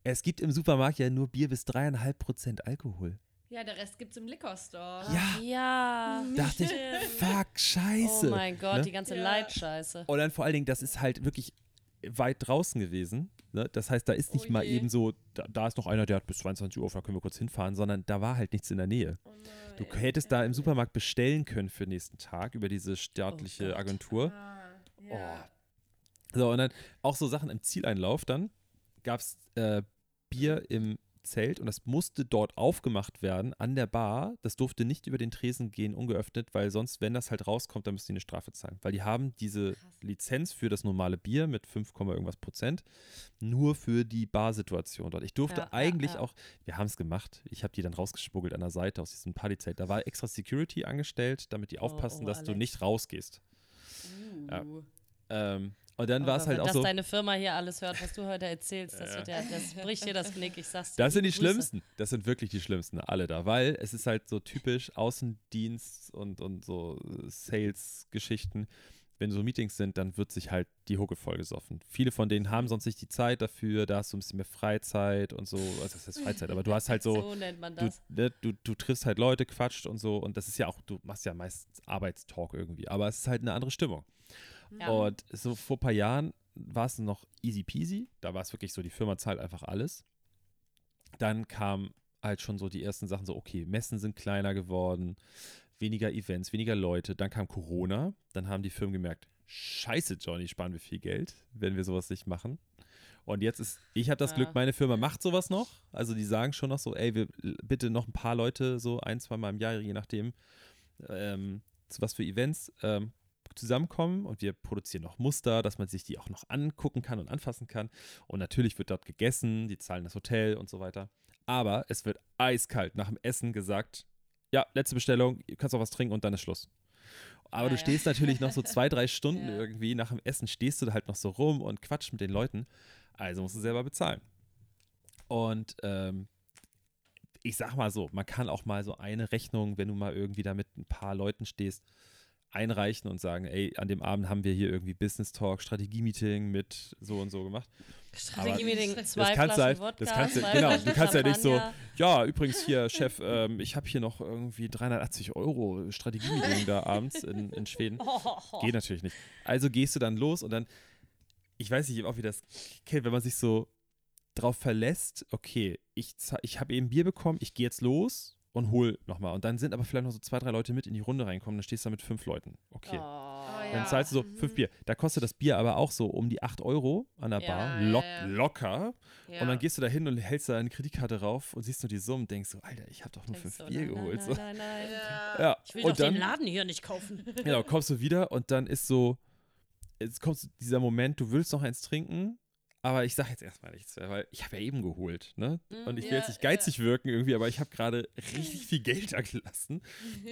Es gibt im Supermarkt ja nur Bier bis dreieinhalb Prozent Alkohol. Ja, der Rest gibt's im Liquor-Store. Ja. ja. Dachte ich, fuck, scheiße. Oh mein Gott, ne? Die ganze ja. Leitscheiße. Und dann vor allen Dingen, das ist halt wirklich weit draußen gewesen. Ne? Das heißt, da ist nicht oh mal eben so, da, da ist noch einer, der hat bis zweiundzwanzig Uhr, da können wir kurz hinfahren, sondern da war halt nichts in der Nähe. Oh du hättest da im Supermarkt bestellen können für den nächsten Tag über diese staatliche oh Agentur. Ah, ja. Oh. So, und dann auch so Sachen im Zieleinlauf, dann gab es äh, Bier im Zelt und das musste dort aufgemacht werden an der Bar. Das durfte nicht über den Tresen gehen, ungeöffnet, weil sonst, wenn das halt rauskommt, dann müssen die eine Strafe zahlen. Weil die haben diese Krass. Lizenz für das normale Bier mit fünf, irgendwas Prozent nur für die Barsituation dort. Ich durfte ja, eigentlich ja, ja. auch, wir haben es gemacht, ich habe die dann rausgeschmuggelt an der Seite aus diesem Partyzelt. Da war extra Security angestellt, damit die aufpassen, oh, oh, dass Alex. du nicht rausgehst. Uh. Ja. Ähm, Und dann oh, war es halt auch so. Dass deine Firma hier alles hört, was du heute erzählst, das, wird ja, das bricht dir das Knick, ich sag's dir. Das sind die Grüße. Schlimmsten, das sind wirklich die Schlimmsten, alle da, weil es ist halt so typisch Außendienst und, und so Sales-Geschichten. Wenn so Meetings sind, dann wird sich halt die Hucke vollgesoffen. Viele von denen haben sonst nicht die Zeit dafür, da hast du ein bisschen mehr Freizeit und so, also das heißt Freizeit, aber du hast halt so, so nennt man das. Du, ne, du, du triffst halt Leute, quatscht und so und das ist ja auch, du machst ja meist Arbeitstalk irgendwie, aber es ist halt eine andere Stimmung. Ja. Und so vor ein paar Jahren war es noch easy peasy. Da war es wirklich so, die Firma zahlt einfach alles. Dann kamen halt schon so die ersten Sachen so, okay, Messen sind kleiner geworden, weniger Events, weniger Leute. Dann kam Corona. Dann haben die Firmen gemerkt, scheiße, Johnny, sparen wir viel Geld, wenn wir sowas nicht machen. Und jetzt ist, ich habe das ja. Glück, meine Firma macht sowas noch. Also die sagen schon noch so, ey, wir bitte noch ein paar Leute so ein, zwei Mal im Jahr, je nachdem, ähm, zu was für Events ähm, zusammenkommen und wir produzieren noch Muster, dass man sich die auch noch angucken kann und anfassen kann. Und natürlich wird dort gegessen, die zahlen das Hotel und so weiter. Aber es wird eiskalt nach dem Essen gesagt, ja, letzte Bestellung, du kannst auch was trinken und dann ist Schluss. Aber ah, du stehst ja. natürlich noch so zwei, drei Stunden ja. irgendwie, nach dem Essen stehst du halt noch so rum und quatschst mit den Leuten. Also musst du selber bezahlen. Und ähm, ich sag mal so, man kann auch mal so eine Rechnung, wenn du mal irgendwie da mit ein paar Leuten stehst, einreichen und sagen, ey, an dem Abend haben wir hier irgendwie Business Talk, Strategie-Meeting mit so und so gemacht. Strategie-Meeting, zwei Flaschen halt, Wodka, das kannst du, zwei Genau, du kannst ja nicht so, ja, übrigens hier, Chef, ähm, ich habe hier noch irgendwie dreihundertachtzig Euro Strategie-Meeting da abends in, in Schweden. Oh. Geht natürlich nicht. Also gehst du dann los und dann, ich weiß nicht, auch wie das kennt, wenn man sich so drauf verlässt, okay, ich, ich habe eben Bier bekommen, ich gehe jetzt los und hol nochmal. Und dann sind aber vielleicht noch so zwei, drei Leute mit in die Runde reinkommen, dann stehst du da mit fünf Leuten. Okay. Oh, dann ja. zahlst du so fünf Bier. Da kostet das Bier aber auch so um die acht Euro an der ja, Bar. Lock, ja, ja. Locker. Ja. Und dann gehst du da hin und hältst da eine Kreditkarte rauf und siehst nur die Summe und denkst so, Alter, ich habe doch nur fünf so, Bier nein, geholt. Nein, so. nein, nein, nein. Ja. Ich will und doch dann, den Laden hier nicht kaufen. Genau, kommst du wieder und dann ist so, jetzt kommt dieser Moment, du willst noch eins trinken, aber ich sage jetzt erstmal nichts, weil ich habe ja eben geholt, ne? Mm, und ich will yeah, jetzt nicht geizig yeah. wirken irgendwie, aber ich habe gerade richtig viel Geld da gelassen.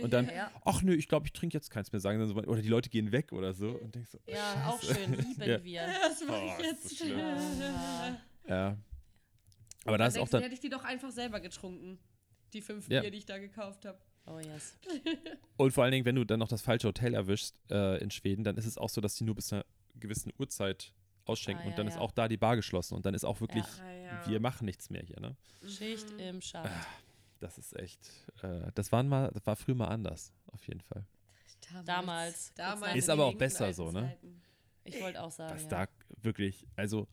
Und dann, ja. ach nö, ich glaube, ich trinke jetzt keins mehr, sagen dann so, oder die Leute gehen weg oder so. Und denkst so, ja, Scheiße. Auch schön, lieben ja. wir. Ja, das mache ich oh, jetzt. So ja. ja. Aber da ist auch dann... hätte ich die doch einfach selber getrunken, die fünf ja. Bier, die ich da gekauft habe. Oh yes. Und vor allen Dingen, wenn du dann noch das falsche Hotel erwischst äh, in Schweden, dann ist es auch so, dass die nur bis einer gewissen Uhrzeit... ausschenken ah, ja, und dann ja. ist auch da die Bar geschlossen und dann ist auch wirklich, ja, ja. wir machen nichts mehr hier, ne? Schicht mhm. im Schacht. Das ist echt, äh, das, waren mal, das war früher mal anders, auf jeden Fall. Damals. Damals. Damals ist aber auch besser so, ne? Zeiten. Ich wollte auch sagen, Das ja. da wirklich, also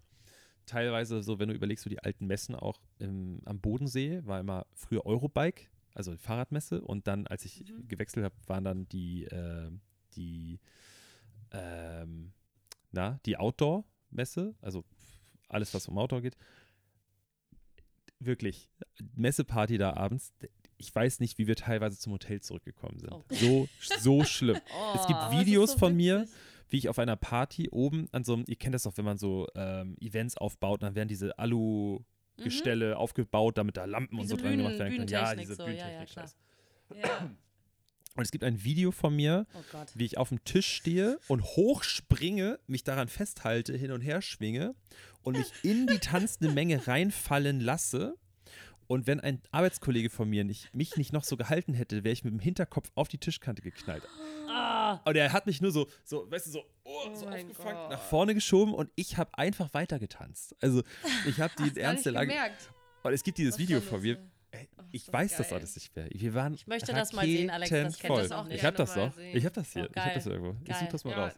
teilweise so, wenn du überlegst, so die alten Messen auch im, am Bodensee, war immer früher Eurobike, also die Fahrradmesse und dann, als ich mhm. gewechselt habe, waren dann die, äh, die, ähm, na, die Outdoor- Messe, also alles, was um Outdoor geht, wirklich, Messeparty da abends, ich weiß nicht, wie wir teilweise zum Hotel zurückgekommen sind. Oh. So, so schlimm. Oh, es gibt Videos so von mir, wie ich auf einer Party oben an so einem, ihr kennt das doch, wenn man so ähm, Events aufbaut, dann werden diese Alu-Gestelle mhm. aufgebaut, damit da Lampen diese und so Bühnen, dran gemacht werden können. Ja, diese so, Bühnentechnik-Scheiß. Ja, ja, ja. Und es gibt ein Video von mir, oh wie ich auf dem Tisch stehe und hochspringe, mich daran festhalte, hin und her schwinge und mich in die tanzende Menge reinfallen lasse. Und wenn ein Arbeitskollege von mir nicht, mich nicht noch so gehalten hätte, wäre ich mit dem Hinterkopf auf die Tischkante geknallt. Ah. Und er hat mich nur so, so weißt du, so, oh, so oh aufgefangen, Gott. Nach vorne geschoben und ich habe einfach weitergetanzt. Also ich habe die ernste Lage. Gemerkt. Und es gibt dieses Was Video von mir. Ich Ach, weiß, geil. Dass das alles nicht wäre. Wir waren ich möchte das mal sehen, Alex. Das kennt das auch nicht. Ich hab das doch. Ich hab das hier. Oh, ich hab das irgendwo. Geil. Ich such das mal ja. raus.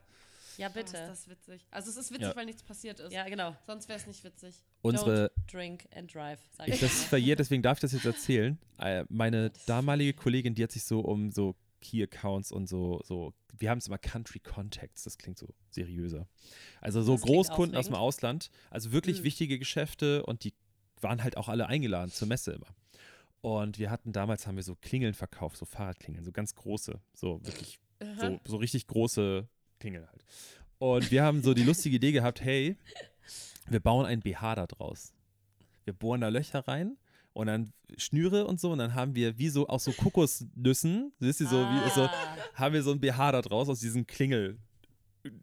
Ja, bitte. Oh, ist das witzig. Also es ist witzig, ja. weil nichts passiert ist. Ja, genau. Sonst wäre es nicht witzig. Unsere Don't drink and drive, sag ich, ich das verjährt, deswegen darf ich das jetzt erzählen. Meine damalige Kollegin, die hat sich so um so Key-Accounts und so, so, wir haben es immer Country Contacts, das klingt so seriöser. Also so das Großkunden aus dem Ausland, also wirklich mhm. wichtige Geschäfte und die waren halt auch alle eingeladen zur Messe immer. Und wir hatten damals, haben wir so Klingeln verkauft, so Fahrradklingeln, so ganz große, so wirklich, so, so richtig große Klingeln halt. Und wir haben so die lustige Idee gehabt, hey, wir bauen ein B H da draus. Wir bohren da Löcher rein und dann Schnüre und so und dann haben wir wie so, aus so Kokosnüssen, siehst du, so, ah. wie, so haben wir so ein B H da draus aus diesen Klingel.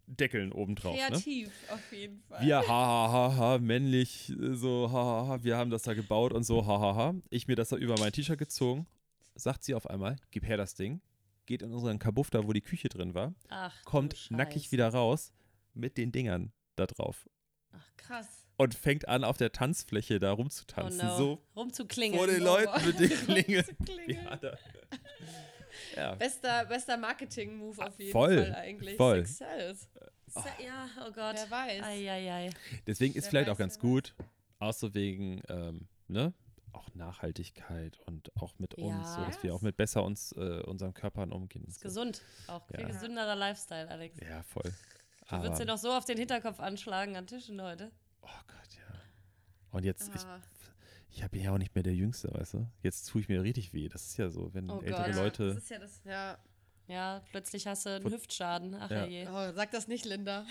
Deckeln obendrauf. Kreativ, ne? Auf jeden Fall. Wir, hahaha, ha, ha, ha, männlich, so, hahaha, ha, wir haben das da gebaut und so, hahaha. Ha, ha. Ich mir das da über mein T-Shirt gezogen, sagt sie auf einmal, gib her das Ding, geht in unseren Kabuff da, wo die Küche drin war, Ach, kommt nackig wieder raus mit den Dingern da drauf. Ach, krass. Und fängt an, auf der Tanzfläche da rumzutanzen. Oh no. So rumzuklingeln. Vor den Leuten oh, mit den Klingeln. Ja, da. Ja. Bester, bester Marketing-Move auf jeden voll, Fall eigentlich. Voll. Success. Oh. Ja, oh Gott. Wer weiß. Ei, ei, ei. Deswegen ist wer vielleicht weiß, auch ganz gut, auch so wegen, ähm, ne, auch Nachhaltigkeit und auch mit ja. uns, so dass wir auch mit besser uns, äh, unseren Körpern umgehen. Ist so. Gesund. Auch viel ja. gesünderer Lifestyle, Alex. Ja, voll. Du würdest dir doch so auf den Hinterkopf anschlagen an Tischen heute. Oh Gott, ja. Und jetzt, ah. ich, ich habe ja auch nicht mehr der Jüngste, weißt du? Jetzt tue ich mir richtig weh. Das ist ja so, wenn oh ältere Gott. Leute. Das ist ja das, ja. Ja, plötzlich hast du einen Put- Hüftschaden. Ach ja. je. Oh, sag das nicht, Linda.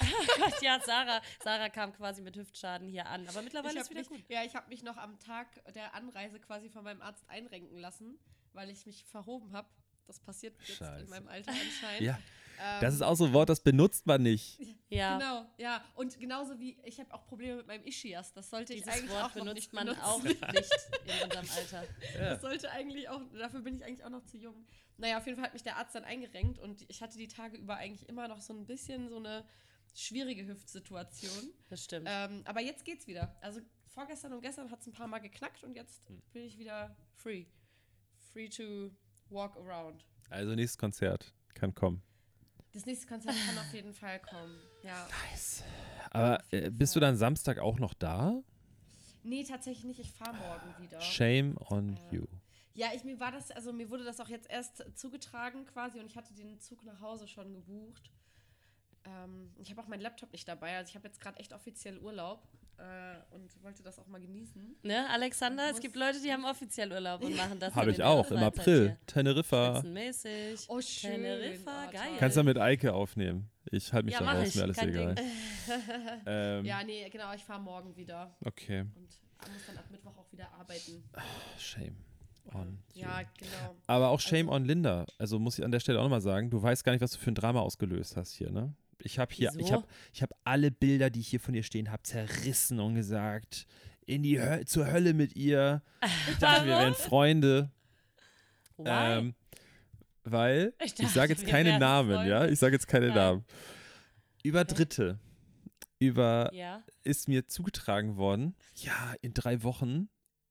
Ja, Sarah, Sarah kam quasi mit Hüftschaden hier an. Aber mittlerweile ist wieder mich, gut. Ja, ich habe mich noch am Tag der Anreise quasi von meinem Arzt einrenken lassen, weil ich mich verhoben habe. Das passiert jetzt Scheiße. In meinem Alter anscheinend. Ja. Ähm, das ist auch so ein Wort, das benutzt man nicht. Ja. Genau, ja. Und genauso wie, ich habe auch Probleme mit meinem Ischias. Das sollte ich Dieses eigentlich Wort auch benutzt noch nicht man benutzen. Auch nicht in unserem Alter. Ja. Das sollte eigentlich auch, dafür bin ich eigentlich auch noch zu jung. Naja, auf jeden Fall hat mich der Arzt dann eingerenkt und ich hatte die Tage über eigentlich immer noch so ein bisschen so eine schwierige Hüftsituation. Das stimmt. Ähm, aber jetzt geht's wieder. Also vorgestern und gestern hat es ein paar Mal geknackt und jetzt hm. bin ich wieder free. Free to... Walk around. Also nächstes Konzert kann kommen. Das nächste Konzert kann auf jeden Fall kommen, ja. Nice. Aber äh, bist Fall. du dann Samstag auch noch da? Nee, tatsächlich nicht. Ich fahre morgen wieder. Shame on äh. you. Ja, ich, mir war das, also mir wurde das auch jetzt erst zugetragen quasi und ich hatte den Zug nach Hause schon gebucht. Ähm, ich habe auch meinen Laptop nicht dabei. Also ich habe jetzt gerade echt offiziell Urlaub. Und wollte das auch mal genießen. Ne, Alexander, es gibt Leute, die haben offiziell Urlaub und machen das. Habe ich auch, im April. Teneriffa. Spitzenmäßig. Oh, schön. Teneriffa, oh, geil. Kannst du mit Eike aufnehmen? Ich halte mich ja, da raus, ich. Mir alles Kein egal. ähm, ja, nee, genau, ich fahre morgen wieder. Okay. Und muss dann ab Mittwoch auch wieder arbeiten. Shame on you. Ja, genau. Aber auch Shame also, on Linda. Also muss ich an der Stelle auch nochmal sagen, du weißt gar nicht, was du für ein Drama ausgelöst hast hier, ne? Ich habe hier, Wieso? ich habe, ich habe alle Bilder, die ich hier von ihr stehen habe, zerrissen und gesagt, in die Hö- zur Hölle mit ihr. Ich dachte, wir wären Freunde. Ähm, weil ich, ich sage jetzt keine Namen, Freunde. ja, ich sage jetzt keine ja. Namen. Über okay. Dritte, über ja. ist mir zugetragen worden. Ja, in drei Wochen,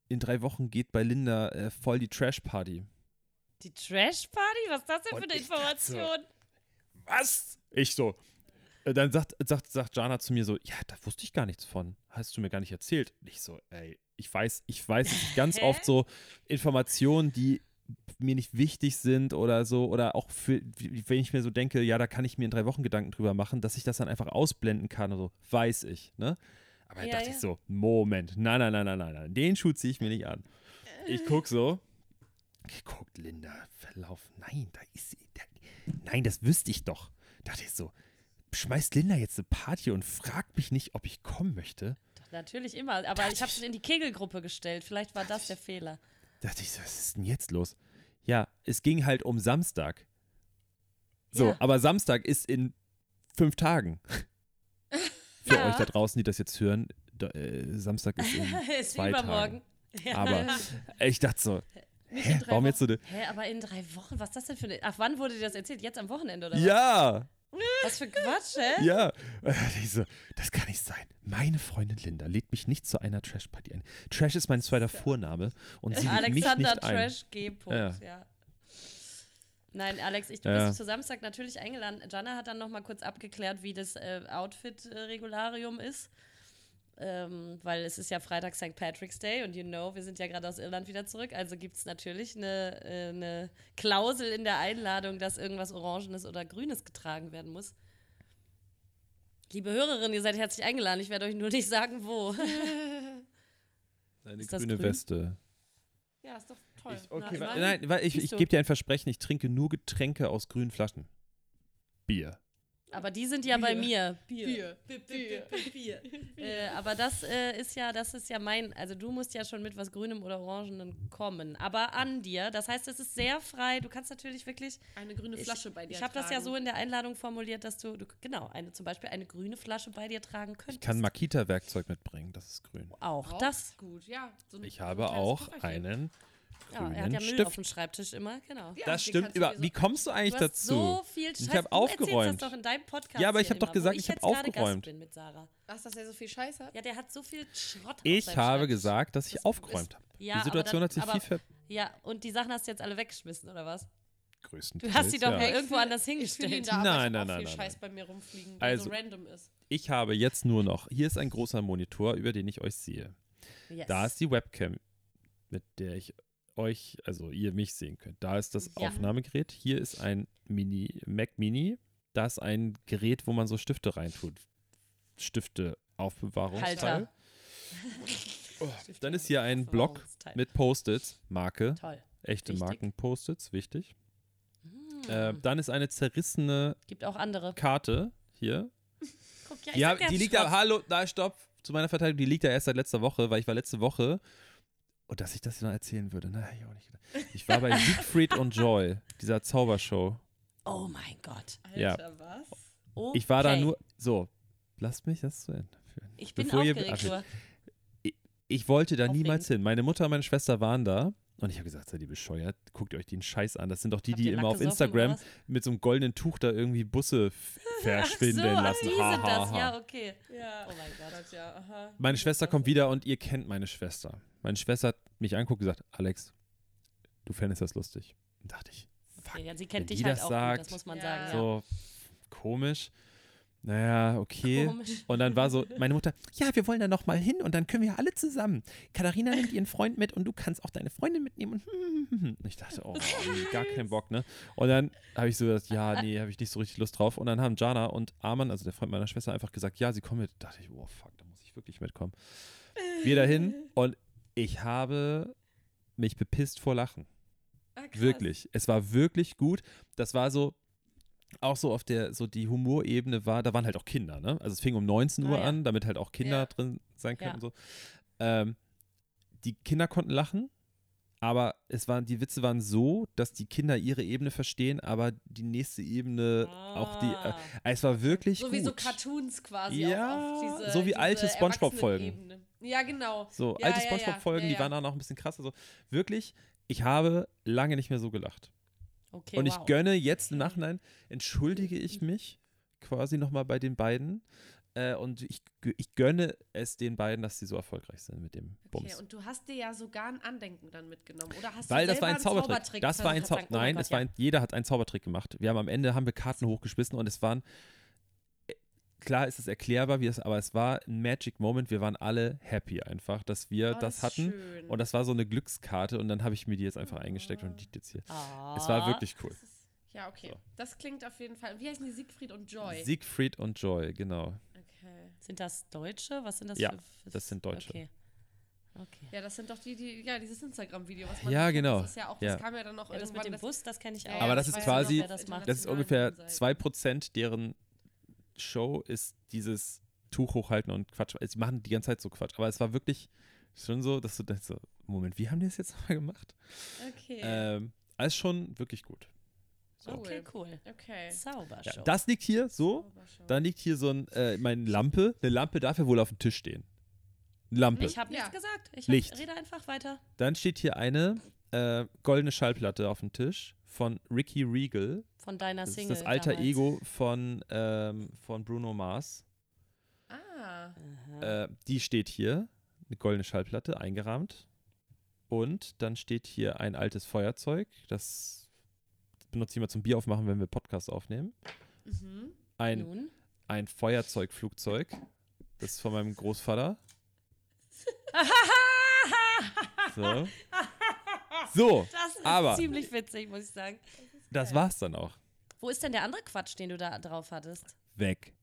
in drei Wochen geht bei Linda äh, voll die Trash-Party. Die Trash-Party? Was ist das denn und für eine Information? Dachte, was? Ich so, dann sagt, sagt, sagt Jana zu mir so, ja, da wusste ich gar nichts von, hast du mir gar nicht erzählt. Und ich so, ey, ich weiß, ich weiß ganz oft so Informationen, die mir nicht wichtig sind oder so, oder auch für, wenn ich mir so denke, ja, da kann ich mir in drei Wochen Gedanken drüber machen, dass ich das dann einfach ausblenden kann und so, weiß ich, ne? Aber dann ja, dachte ja. ich so, Moment, nein, nein, nein, nein, nein, nein, den Schuh ziehe ich mir nicht an. Ich guck so, guckt Linda, Verlauf, nein, da ist sie, da, nein, das wüsste ich doch. Dachte ich so, schmeißt Linda jetzt eine Party und fragt mich nicht, ob ich kommen möchte? Doch, natürlich immer, aber dachte ich habe es in die Kegelgruppe gestellt, vielleicht war das der Fehler. Dachte ich so, was ist denn jetzt los? Ja, es ging halt um Samstag. So, ja. aber Samstag ist in fünf Tagen. Für ja. euch da draußen, die das jetzt hören, da, äh, Samstag ist in ist zwei übermorgen. Tagen. Ja. Aber ich dachte so, Hä, warum Wochen? Jetzt so eine... Hä, aber in drei Wochen? Was ist das denn für eine... Ach, wann wurde dir das erzählt? Jetzt am Wochenende, oder was? Ja! Was für Quatsch, hä? Ja. Das kann nicht sein. Meine Freundin Linda lädt mich nicht zu einer Trash-Party ein. Trash ist mein zweiter Vorname und sie lädt mich nicht ein. Alexander Trash G. Ja. ja. Nein, Alex, ich, du ja. bist zu Samstag natürlich eingeladen. Jana hat dann nochmal kurz abgeklärt, wie das äh, Outfit-Regularium ist. Ähm, weil es ist ja Freitag Sankt Patrick's Day und you know, wir sind ja gerade aus Irland wieder zurück, also gibt es natürlich eine, äh, eine Klausel in der Einladung, dass irgendwas Orangenes oder Grünes getragen werden muss. Liebe Hörerinnen, ihr seid herzlich eingeladen, ich werde euch nur nicht sagen, wo. Eine grüne grün? Weste. Ja, ist doch toll. Ich, okay, Na, nein, nein, ich, ich gebe dir ein Versprechen, ich trinke nur Getränke aus grünen Flaschen. Bier. Aber die sind ja Bier. bei mir. Bier. Bier. Bier. Bier. Bier. Äh, aber das äh, ist ja, das ist ja mein, also du musst ja schon mit was Grünem oder Orangenem kommen. Aber an dir, das heißt, es ist sehr frei. Du kannst natürlich wirklich eine grüne Flasche ich, bei dir. Ich habe das ja so in der Einladung formuliert, dass du, du genau eine zum Beispiel eine grüne Flasche bei dir tragen könntest. Ich kann Makita-Werkzeug mitbringen, das ist grün. Auch, auch das ist gut, ja. So ein, ich habe so ein auch Kofferchen. einen. Ja, er hat ja Müll Stift. auf dem Schreibtisch immer, genau. Ja, das stimmt. Über, so wie kommst du eigentlich du dazu? So viel Scheiß. Ich habe aufgeräumt. Das doch in deinem Podcast ja, aber ich habe doch gesagt, ich, ich habe aufgeräumt. Bin mit Sarah. Ach, dass er so viel Scheiß hat? Ja, der hat so viel Schrott. Ich habe gesagt, dass ich das aufgeräumt habe. Ja, die Situation dann, hat sich aber, viel ver. Ja, und die Sachen hast du jetzt alle weggeschmissen oder was? Größtenteils. Du hast sie doch ja. mal irgendwo anders hingestellt. Ich da, nein, nein, nein, viel nein, Scheiß nein. bei mir rumfliegen, der also, so random ist. Ich habe jetzt nur noch. Hier ist ein großer Monitor, über den ich euch sehe. Da ist die Webcam, mit der ich euch, also ihr mich sehen könnt. Da ist das ja. Aufnahmegerät. Hier ist ein Mini, Mac Mini. Da ist ein Gerät, wo man so Stifte reintut. Stifte Aufbewahrungsteil. Oh. Stifte Dann ist hier ein Block mit Post-its, Marke. Toll. Echte wichtig. Marken Post-its, wichtig. Mhm. Mm. Äh, dann ist eine zerrissene Gibt auch andere. Karte hier. Guck, ja, die, hab, die liegt da, hallo, da, stopp, zu meiner Verteidigung, die liegt da erst seit letzter Woche, weil ich war letzte Woche, oh, dass ich das hier noch erzählen würde, na, ich auch nicht gedacht. Ich war bei Siegfried und Joy, dieser Zaubershow. Oh mein Gott. Alter, ja. Was? Okay. Ich war da nur, so, lasst mich das zu Ende führen. Ich bin Bevor aufgeregt, ihr, ach, ich, ich wollte da Aufregen. niemals hin. Meine Mutter und meine Schwester waren da. Und ich habe gesagt, seid ihr bescheuert? Guckt euch den Scheiß an. Das sind doch die, Habt die immer auf Instagram mit so einem goldenen Tuch da irgendwie Busse verschwinden so, lassen. Wie ha, ha, das? Ha. Ja, okay. Ja. Oh mein Gott, ja. Aha. Meine Schwester kommt wieder und ihr kennt meine Schwester. Meine Schwester hat mich angeguckt und gesagt, Alex, du fändest das lustig. Und dachte ich, fuck, ja, sie kennt dich halt auch sagt, gut, das muss man ja. sagen. So komisch. Naja, okay. Komisch. Und dann war so, meine Mutter, ja, wir wollen da nochmal hin und dann können wir alle zusammen. Katharina nimmt ihren Freund mit und du kannst auch deine Freundin mitnehmen. Und ich dachte, oh, gar keinen Bock, ne? Und dann habe ich so gesagt, ja, nee, habe ich nicht so richtig Lust drauf. Und dann haben Jana und Arman, also der Freund meiner Schwester, einfach gesagt, ja, sie kommen mit. Da dachte ich, oh, fuck, da muss ich wirklich mitkommen. Wir dahin und ich habe mich bepisst vor Lachen. Ah, wirklich. Es war wirklich gut. Das war so, auch so auf der, so die Humorebene war, da waren halt auch Kinder, ne? Also es fing um neunzehn ah, Uhr ja. an, damit halt auch Kinder ja. drin sein können ja. und so. Ähm, die Kinder konnten lachen, aber es waren, die Witze waren so, dass die Kinder ihre Ebene verstehen, aber die nächste Ebene ah. auch die, äh, es war wirklich so gut. So wie so Cartoons quasi. Ja, auf diese, so wie diese alte Spongebob-Folgen. Ja, genau. So ja, alte ja, Spongebob-Folgen, ja, ja. die waren dann auch ein bisschen krasser. So. Wirklich, ich habe lange nicht mehr so gelacht. Okay, und ich wow. gönne jetzt im Nachhinein, entschuldige ich mich quasi nochmal bei den beiden äh, und ich, ich gönne es den beiden, dass sie so erfolgreich sind mit dem Bums. Okay, und du hast dir ja sogar ein Andenken dann mitgenommen, oder hast Weil du das war ein Zaubertrick. Zaubertrick das war ein Zau- Nein, das war ein, jeder hat einen Zaubertrick gemacht. Wir haben am Ende, haben wir Karten hochgeschmissen und es waren, klar ist es erklärbar, wie es, aber es war ein Magic Moment, wir waren alle happy einfach, dass wir oh, das, das hatten schön. Und das war so eine Glückskarte und dann habe ich mir die jetzt einfach oh. eingesteckt und liegt jetzt hier. Oh. Es war wirklich cool. Ist, ja, okay. So. Das klingt auf jeden Fall, wie heißen die? Siegfried und Joy? Siegfried und Joy, genau. Okay. Sind das Deutsche? Was sind das ja, für, für... das sind Deutsche. Okay. Okay. Ja, das sind doch die, die ja, dieses Instagram-Video, was man ja, genau. das ist ja auch, das ja. kam ja dann noch ja, irgendwann. Das mit dem Bus, das kenne ich auch. Aber das ist quasi, noch, das, das ist ungefähr zwei Prozent deren Show ist dieses Tuch hochhalten und Quatsch. Sie machen die ganze Zeit so Quatsch. Aber es war wirklich schon so, dass du denkst, so, Moment, wie haben die das jetzt nochmal gemacht? Okay. Ähm, alles schon wirklich gut. So. Okay, cool. Okay. Zaubershow. Ja, das liegt hier so. Dann liegt hier so ein, äh, meine Lampe. Eine Lampe darf ja wohl auf dem Tisch stehen. Eine Lampe. Ich habe nichts ja. gesagt. Ich hab, Licht. Rede einfach weiter. Dann steht hier eine äh, goldene Schallplatte auf dem Tisch von Ricky Regal. Von deiner Single. Das ist das alter damals. Ego von, ähm, von Bruno Mars. Ah. Äh, die steht hier, eine goldene Schallplatte, eingerahmt. Und dann steht hier ein altes Feuerzeug. Das benutze ich mal zum Bier aufmachen, wenn wir Podcast aufnehmen. Mhm. Ein, Nun. ein Feuerzeugflugzeug. Das ist von meinem Großvater. So. So, das ist aber ziemlich witzig, muss ich sagen. Das war's dann auch. Wo ist denn der andere Quatsch, den du da drauf hattest? Weg.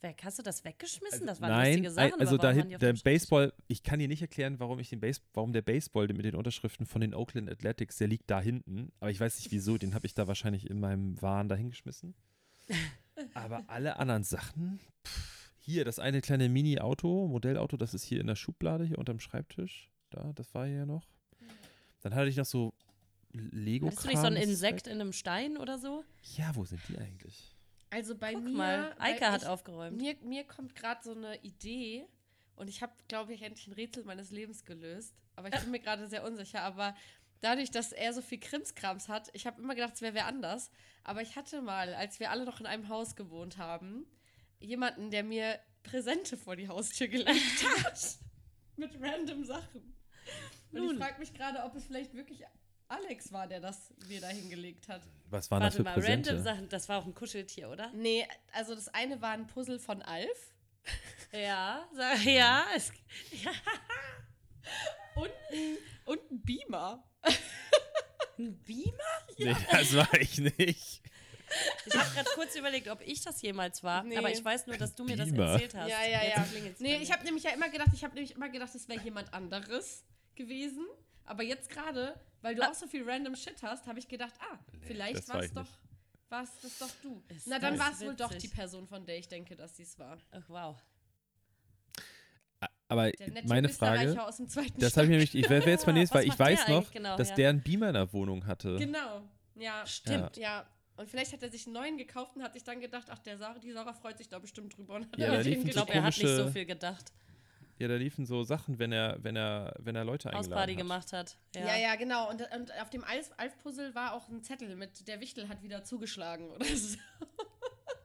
Weg? Hast du das weggeschmissen? Das waren Nein, lustige Sachen. Nein, also da hinten der Baseball, ich kann dir nicht erklären, warum, ich den Base, warum der Baseball mit den Unterschriften von den Oakland Athletics, der liegt da hinten. Aber ich weiß nicht wieso, den habe ich da wahrscheinlich in meinem Wahn da hingeschmissen. Aber alle anderen Sachen, pff, hier das eine kleine Mini-Auto, Modellauto, das ist hier in der Schublade, hier unterm Schreibtisch. Da, das war hier noch. Dann hatte ich noch so Lego. Hast du nicht so ein Insekt in einem Stein oder so? Ja, wo sind die eigentlich? Also bei Guck mir. Mal, Eike hat ich, aufgeräumt. Mir, mir kommt gerade so eine Idee und ich habe, glaube ich, endlich ein Rätsel meines Lebens gelöst. Aber ich bin mir gerade sehr unsicher. Aber dadurch, dass er so viel Krimskrams hat, ich habe immer gedacht, es wäre wer anders. Aber ich hatte mal, als wir alle noch in einem Haus gewohnt haben, jemanden, der mir Präsente vor die Haustür gelegt hat. Mit random Sachen. Und Nun. ich frage mich gerade, ob es vielleicht wirklich Alex war, der das mir da hingelegt hat. Was waren Warte das für mal, Präsente? Random Sachen, das war auch ein Kuscheltier, oder? Nee, also das eine war ein Puzzle von Alf. Ja, so, ja, es, ja. Und, und ein Beamer. Ein Beamer? Ja. Nee, das war ich nicht. Ich habe gerade kurz überlegt, ob ich das jemals war, nee. aber ich weiß nur, dass du mir Beamer. das erzählt hast. Ja, ja, ja. Nee, ich habe nämlich ja immer gedacht, ich habe nämlich immer gedacht, es wäre jemand anderes gewesen. Aber jetzt gerade, weil du ah. auch so viel random Shit hast, habe ich gedacht, ah, nee, vielleicht war es doch, war's das doch du. Ist Na, dann war es wohl doch die Person, von der ich denke, dass sie es war. Ach, wow. Aber meine Frage, aus dem zweiten das habe ich nämlich, ich wäre jetzt mal nächstes, weil ich weiß noch, genau, dass ja. der einen Beamer in der Wohnung hatte. Genau, ja. Stimmt, ja. ja. Und vielleicht hat er sich einen neuen gekauft und hat sich dann gedacht, ach, der Sarah, die Sarah freut sich da bestimmt drüber. Und hat ja, ich glaube, so er komische, hat nicht so viel gedacht. Ja, da liefen so Sachen, wenn er, wenn er, wenn er Leute eingeladen Hausparty hat. gemacht hat. Ja, ja, ja genau. Und, und auf dem Alf-Puzzle war auch ein Zettel mit, der Wichtel hat wieder zugeschlagen oder so. Oh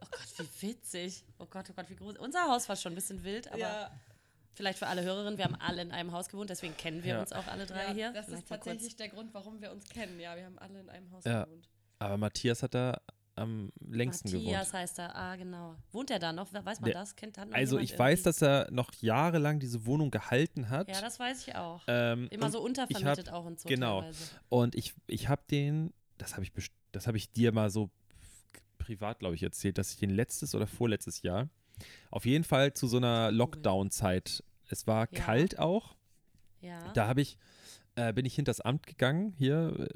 Gott, wie witzig. Oh Gott, oh Gott, wie groß. Unser Haus war schon ein bisschen wild, aber... Ja. Vielleicht für alle Hörerinnen, wir haben alle in einem Haus gewohnt, deswegen kennen wir ja. uns auch alle drei ja, hier. Das Vielleicht ist tatsächlich der Grund, warum wir uns kennen. Ja, wir haben alle in einem Haus ja. gewohnt. Aber Matthias hat da am längsten Matthias gewohnt. Matthias heißt er, ah genau. Wohnt er da noch? Weiß man der, das? Kennt noch Also ich irgendwie? weiß, dass er noch jahrelang diese Wohnung gehalten hat. Ja, das weiß ich auch. Ähm, Immer so untervermietet hab, auch und so. Genau. Teilweise. Und ich, ich habe den, das habe ich, best- das hab ich dir mal so privat, glaube ich, erzählt, dass ich den letztes oder vorletztes Jahr auf jeden Fall zu so einer Lockdown-Zeit. Es war ja. kalt auch. Ja. Da habe ich, äh, bin ich hinter das Amt gegangen, hier,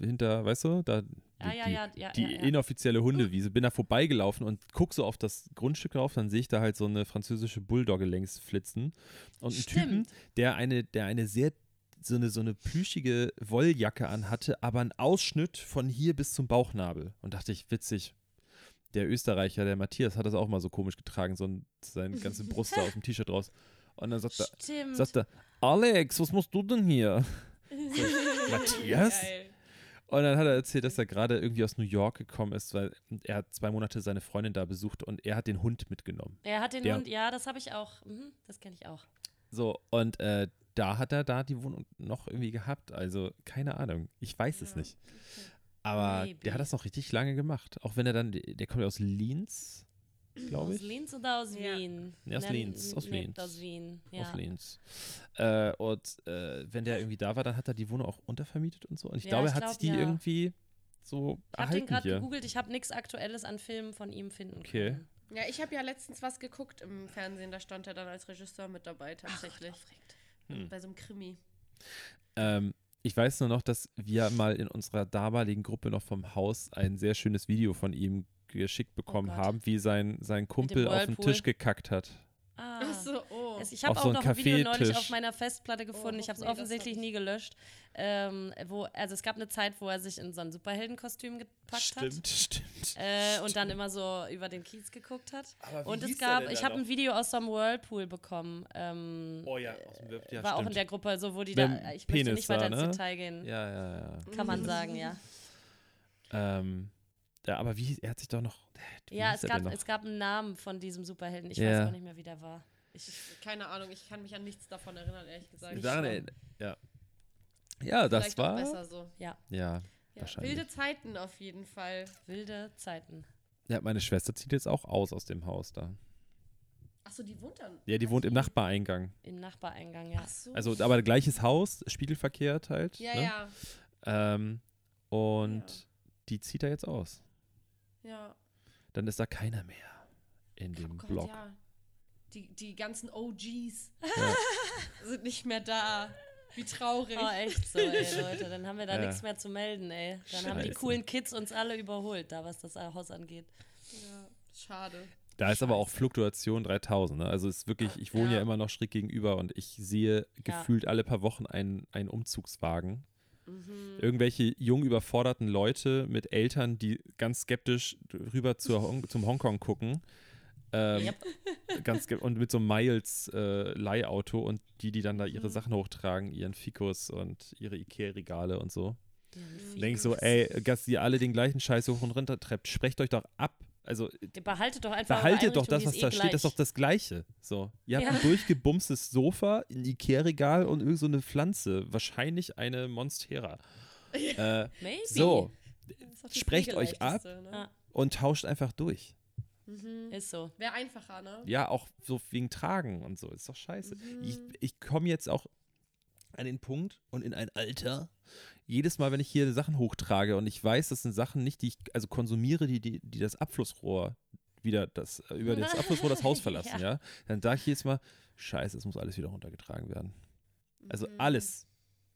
äh, hinter, weißt du, da ja, die, ja, ja, ja, die ja, ja. inoffizielle Hundewiese. Bin da vorbeigelaufen und guck so auf das Grundstück drauf, dann sehe ich da halt so eine französische Bulldogge längs flitzen. Und einen Stimmt. Typen, der eine, der eine sehr, so eine, so eine plüschige Wolljacke anhatte, aber einen Ausschnitt von hier bis zum Bauchnabel. Und dachte ich, witzig. Der Österreicher, der Matthias, hat das auch mal so komisch getragen, so ein, seine ganze Brust da auf dem T-Shirt raus. Und dann sagt er, sagt er, Alex, was machst du denn hier? So, Matthias? Geil. Und dann hat er erzählt, dass er gerade irgendwie aus New York gekommen ist, weil er hat zwei Monate seine Freundin da besucht und er hat den Hund mitgenommen. Er hat den der, Hund, ja, das habe ich auch. Mhm, das kenne ich auch. So, und äh, da hat er da die Wohnung noch irgendwie gehabt. Also, keine Ahnung. Ich weiß ja. es nicht. Okay. Aber Maybe. der hat das noch richtig lange gemacht. Auch wenn er dann, der kommt ja aus Linz, glaube ich. Aus Linz oder aus ja. Wien? Nee, aus Linz. Aus Linz. Aus Wien, ja. Aus Linz. Äh, und äh, wenn der irgendwie da war, dann hat er die Wohnung auch untervermietet und so. Und ich ja, glaube, er hat glaub, sich die ja. irgendwie so ich erhalten Ich habe den gerade gegoogelt, ich habe nichts Aktuelles an Filmen von ihm finden okay. können. Ja, ich habe ja letztens was geguckt im Fernsehen, da stand er dann als Regisseur mit dabei tatsächlich. Ach, hm. Bei so einem Krimi. Ähm, Ich weiß nur noch, dass wir mal in unserer damaligen Gruppe noch vom Haus ein sehr schönes Video von ihm geschickt bekommen oh haben, wie sein, sein Kumpel auf den Tisch gekackt hat. Ah. Ach so, oh. Es, ich habe auch so noch ein Video neulich auf meiner Festplatte gefunden. Oh, ich habe es nee, offensichtlich nie gelöscht. Ähm, wo, also es gab eine Zeit, wo er sich in so ein Superheldenkostüm gepackt stimmt, hat. Stimmt, stimmt. Äh, und stimmt. dann immer so über den Kiez geguckt hat. Aber wie und es gab, ich habe ein Video aus so einem Whirlpool bekommen. Ähm, oh ja, aus dem Wirft, ja, war stimmt. auch in der Gruppe, so wo die Wenn da. Ich Penis möchte nicht weiter da, ne? ins Detail gehen. Ja, ja, ja. Kann man sagen, ja. Ähm. Ja, aber wie, er hat sich doch noch... Ja, es gab, noch? es gab einen Namen von diesem Superhelden. Ich yeah. weiß auch nicht mehr, wie der war. Ich, ich, keine Ahnung, ich kann mich an nichts davon erinnern, ehrlich gesagt. Daran, ja, ja das war... besser so. Ja, ja, ja. wahrscheinlich. Wilde Zeiten auf jeden Fall. Wilde Zeiten. Ja, meine Schwester zieht jetzt auch aus aus dem Haus da. Achso, die wohnt dann? Ja, die wohnt im Nachbareingang. Im Nachbareingang, ja. Ach so. Also, aber gleiches Haus, spiegelverkehrt halt. Ja, ne? ja. Ähm, und ja. die zieht da jetzt aus. Ja. Dann ist da keiner mehr in dem oh Gott, Block. Ja. Die, die ganzen O Gs ja. sind nicht mehr da. Wie traurig. Oh, echt so, ey, Leute. Dann haben wir da ja. nichts mehr zu melden, ey. Dann Scheiße. haben die coolen Kids uns alle überholt, da was das Haus angeht. Ja, schade. Da Scheiße. ist aber auch Fluktuation dreitausend, ne? Also es ist wirklich, ich wohne ja. ja immer noch schräg gegenüber und ich sehe gefühlt ja. alle paar Wochen einen, einen Umzugswagen. Mhm. Irgendwelche jung überforderten Leute mit Eltern, die ganz skeptisch rüber zur Hon- zum Hongkong gucken. Ähm, yep. ganz skep- und mit so einem Miles-Leihauto äh, und die, die dann da ihre mhm. Sachen hochtragen, ihren Fikus und ihre Ikea-Regale und so. Mhm. Denke ich so, ey, dass ihr alle den gleichen Scheiß hoch und runter treibt, sprecht euch doch ab. Also, behaltet doch einfach behaltet doch das, was eh da gleich. steht, das ist doch das Gleiche. So, ihr habt ja. ein durchgebumstes Sofa, ein Ikea-Regal und irgend so eine Pflanze. Wahrscheinlich eine Monstera. äh, Maybe. So, sprecht euch ab ne? und tauscht einfach durch. Mhm. Ist so. Wäre einfacher, ne? Ja, auch so wegen Tragen und so. Ist doch scheiße. Mhm. Ich, ich komme jetzt auch an den Punkt und in ein Alter, jedes Mal, wenn ich hier Sachen hochtrage und ich weiß, das sind Sachen nicht, die ich also konsumiere, die, die, die das Abflussrohr wieder, das über das Abflussrohr das Haus verlassen, ja. ja, dann sage ich jedes Mal, scheiße, es muss alles wieder runtergetragen werden. Also mhm. alles,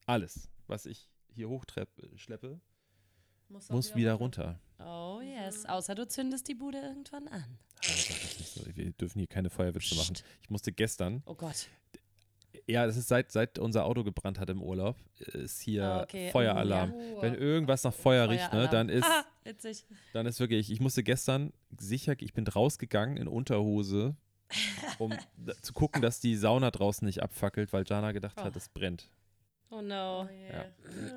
alles. was ich hier hochschleppe, muss, muss wieder runter. runter. Oh yes, außer du zündest die Bude irgendwann an. Wir dürfen hier keine Feuerwitze machen. Ich musste gestern. Oh Gott. Ja, das ist seit, seit unser Auto gebrannt hat im Urlaub, ist hier okay. Feueralarm. Ja. Wenn irgendwas nach Feuer riecht, ne, dann ist ah, witzig. Dann ist wirklich, ich musste gestern sicher, ich bin rausgegangen in Unterhose, um zu gucken, dass die Sauna draußen nicht abfackelt, weil Jana gedacht oh. hat, es brennt. Oh no. Ja.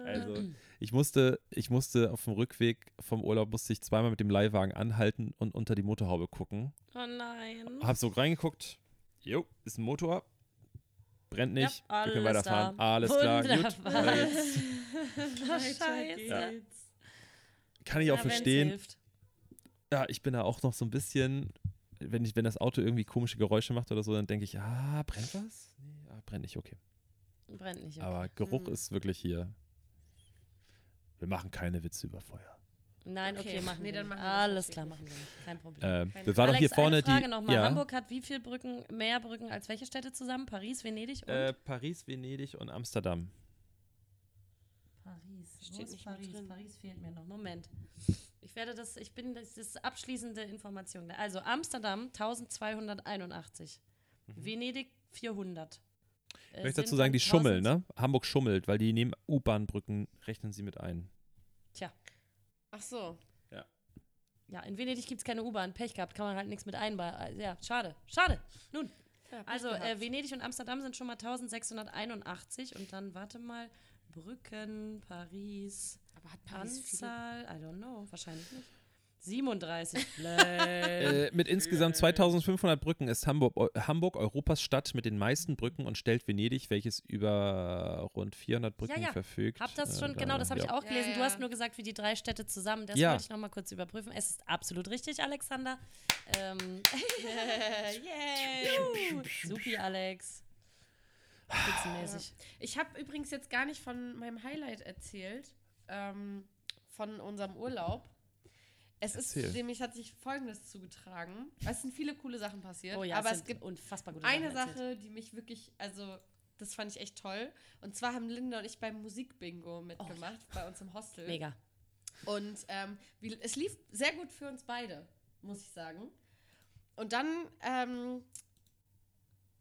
Also ich musste, ich musste auf dem Rückweg vom Urlaub, musste ich zweimal mit dem Leihwagen anhalten und unter die Motorhaube gucken. Oh nein. Hab so reingeguckt, jo, ist ein Motor. Brennt nicht, ja, wir können weiterfahren. Da. Alles klar, gut. Weiter geht's. Scheiße. Ja. Kann ich ja auch verstehen. Ja, ich bin da auch noch so ein bisschen, wenn, ich, wenn das Auto irgendwie komische Geräusche macht oder so, dann denke ich, ah, brennt was? Nee, ah, brennt nicht, okay. Brennt nicht, okay. Aber Geruch hm. ist wirklich hier. Wir machen keine Witze über Feuer. Nein, okay, okay machen nee, wir dann machen wir Alles klar, machen wir nicht. Kein Problem. Ähm, Kein das war Alex, doch hier vorne eine Frage nochmal. Ja. Hamburg hat wie viele Brücken, mehr Brücken als welche Städte zusammen? Paris, Venedig und? Äh, Paris, Venedig und Amsterdam. Paris. Steht nicht Paris? Drin. Paris fehlt mir noch. Moment. Ich werde das, ich bin, das ist abschließende Information. Also Amsterdam zwölfhunderteinundachtzig. Mhm. Venedig vierhundert. Ich äh, möchte dazu sagen, die schummeln, ne? Hamburg schummelt, weil die neben U-Bahn-Brücken rechnen sie mit ein. Tja. Ach so. Ja. Ja, in Venedig gibt es keine U-Bahn. Pech gehabt, kann man halt nichts mit einbauen. Ja, schade, schade. Nun, ja, also äh, Venedig und Amsterdam sind schon mal sechzehnhunderteinundachtzig und dann, warte mal, Brücken, Paris, aber hat Paris Anzahl, viele? I don't know, wahrscheinlich nicht. siebenunddreißig. äh, mit insgesamt zweitausendfünfhundert Brücken ist Hamburg, o- Hamburg Europas Stadt mit den meisten Brücken und stellt Venedig, welches über rund vierhundert Brücken ja, ja. verfügt. Hab das schon, äh, genau, das habe ja. ich auch gelesen. Ja, ja. Du hast nur gesagt, wie die drei Städte zusammen. Das ja. wollte ich nochmal kurz überprüfen. Es ist absolut richtig, Alexander. Ähm, yeah. Supi, Alex. Spitzenmäßig. Ich habe übrigens jetzt gar nicht von meinem Highlight erzählt, ähm, von unserem Urlaub. Es Erzähl. ist, nämlich hat sich Folgendes zugetragen. Es sind viele coole Sachen passiert, oh ja, aber es, es gibt unfassbar gute eine Sachen Sache, die mich wirklich, also das fand ich echt toll. Und zwar haben Linda und ich beim Musikbingo mitgemacht, oh. bei uns im Hostel. Mega. Und ähm, wie, es lief sehr gut für uns beide, muss ich sagen. Und dann ähm,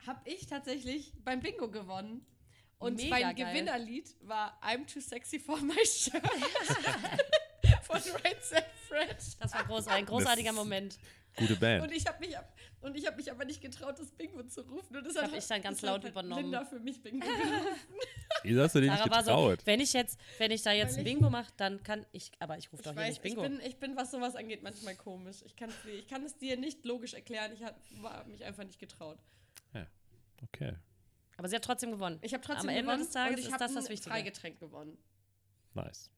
habe ich tatsächlich beim Bingo gewonnen. Und Mega mein geil. Gewinnerlied war I'm Too Sexy for My Shirt. Von Rights and Fred. Das war groß, ein großartiger das Moment. Gute Band. Und ich habe mich, hab mich aber nicht getraut, das Bingo zu rufen. Und das habe ich dann ganz laut übernommen. Linda für mich Bingo gerufen. Wieso hast du den nicht getraut? So, wenn, ich jetzt, wenn ich da jetzt ein Bingo mache, dann kann ich, aber ich rufe doch hier weiß, nicht Bingo. Ich bin, ich bin, was sowas angeht, manchmal komisch. Ich, ich kann es dir nicht logisch erklären. Ich habe mich einfach nicht getraut. Ja, okay. Aber sie hat trotzdem gewonnen. Ich habe trotzdem Am gewonnen. Am Ende des Tages ist das das Wichtige. Freigetränk gewonnen. Nice.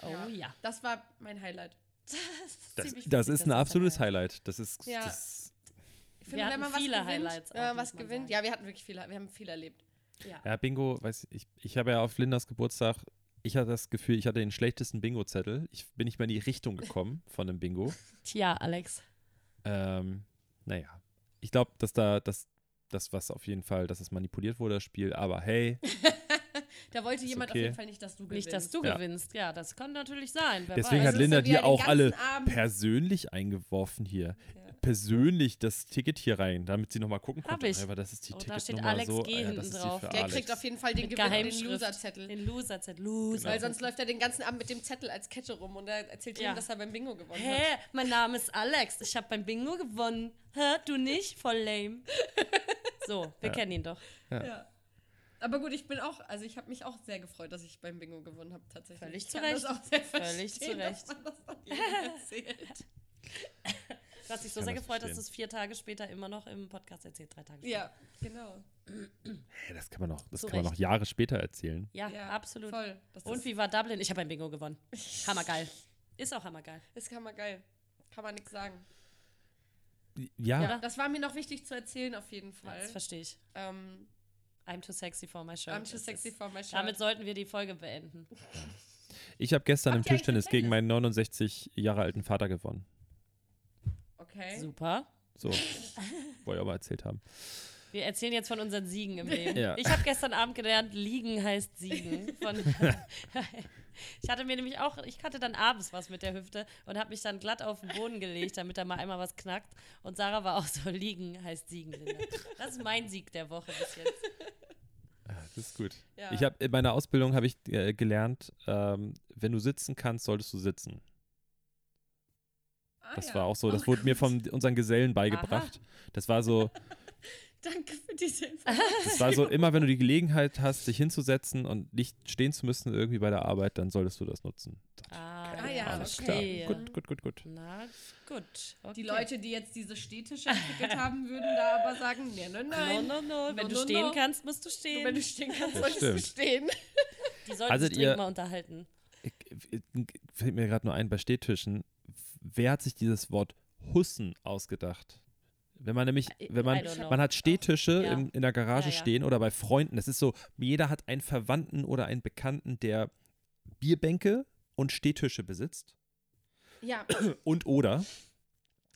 Oh ja. ja. Das war mein Highlight. Das ist, das, wichtig, das ist ein das absolutes Highlight. Highlight. Das ist. Ja. Das ich finde, wir wenn man viele was gewinnt, Highlights wenn man was gewinnt. Ja, wir hatten wirklich viele. Wir haben viel erlebt. Ja, ja Bingo, weiß ich, ich habe ja auf Lindas Geburtstag, ich hatte das Gefühl, ich hatte den schlechtesten Bingo-Zettel. Ich bin nicht mehr in die Richtung gekommen von dem Bingo. Tja, Alex. Ähm, naja. Ich glaube, dass da, dass das was auf jeden Fall, dass es manipuliert wurde, das Spiel, aber hey. Da wollte ist jemand okay. auf jeden Fall nicht, dass du gewinnst. Nicht, dass du ja. gewinnst. Ja, das kann natürlich sein. Wer Deswegen weiß. hat Linda dir auch alle Abend persönlich eingeworfen hier. Ja. Persönlich das Ticket hier rein, damit sie nochmal gucken konnte. Hab ich. Aber das ist die oh, Ticketnummer. Da steht Alex so. G. hinten ja, drauf. Der Alex. kriegt auf jeden Fall den Gewinn, den Loser-Zettel. Den Loser-Zettel. Loser. Genau. Weil sonst läuft er den ganzen Abend mit dem Zettel als Kette rum und er erzählt ja. ihm, dass er beim Bingo gewonnen Hä? hat. Hä, mein Name ist Alex. Ich habe beim Bingo gewonnen. Hä, du nicht? Voll lame. So, wir ja. kennen ihn doch. Ja. ja. Aber gut, ich bin auch, also ich habe mich auch sehr gefreut, dass ich beim Bingo gewonnen habe, tatsächlich. Völlig zu Recht. Völlig zu Recht. Du hast dich so sehr gefreut, dass du es vier Tage später immer noch im Podcast erzählst, drei Tage später. Ja, genau. Hey, das kann man noch, das kann man noch Jahre später erzählen. Ja, ja absolut. Voll. Und wie war Dublin? Ich habe beim Bingo gewonnen. Hammergeil. Ist auch hammergeil. Ist hammergeil. Kann man nichts sagen. Ja. ja. Das war mir noch wichtig zu erzählen, auf jeden Fall. Ja, das verstehe ich. Ähm, I'm too sexy for my shirt. I'm too sexy for my shirt. Damit sollten wir die Folge beenden. Ich habe gestern im Tischtennis gegen meinen neunundsechzig Jahre alten Vater gewonnen. Okay. Super. So, wollte ich auch mal erzählt haben. Wir erzählen jetzt von unseren Siegen im Leben. Ja. Ich habe gestern Abend gelernt, liegen heißt siegen. Von ich hatte mir nämlich auch, ich hatte dann abends was mit der Hüfte und habe mich dann glatt auf den Boden gelegt, damit da mal einmal was knackt. Und Sarah war auch so, liegen heißt siegen, Linda. Das ist mein Sieg der Woche bis jetzt. Das ist gut. Ja. Ich hab, in meiner Ausbildung habe ich äh, gelernt, ähm, wenn du sitzen kannst, solltest du sitzen. Ah, das ja. war auch so, das oh wurde Gott. mir von unseren Gesellen beigebracht. Aha. Das war so... Danke für diese Information. Das war so, immer wenn du die Gelegenheit hast, dich hinzusetzen und nicht stehen zu müssen irgendwie bei der Arbeit, dann solltest du das nutzen. Ah, ah ja, alles okay. Klar. Gut, gut, gut, gut. Na gut. Okay. Die Leute, die jetzt diese Städtische entwickelt haben, würden da aber sagen, nee, nein, nein. No, no, no. Wenn no, du stehen no. kannst, musst du stehen. Und wenn du stehen kannst, das solltest stimmt. du stehen. Die sollten also sich dringend mal unterhalten. Fällt mir gerade nur ein, bei Städtischen, wer hat sich dieses Wort Hussen ausgedacht? Wenn man nämlich, wenn man, man hat Stehtische ja. in, in der Garage ja, ja. stehen oder bei Freunden, das ist so, jeder hat einen Verwandten oder einen Bekannten, der Bierbänke und Stehtische besitzt. Ja. Und oder.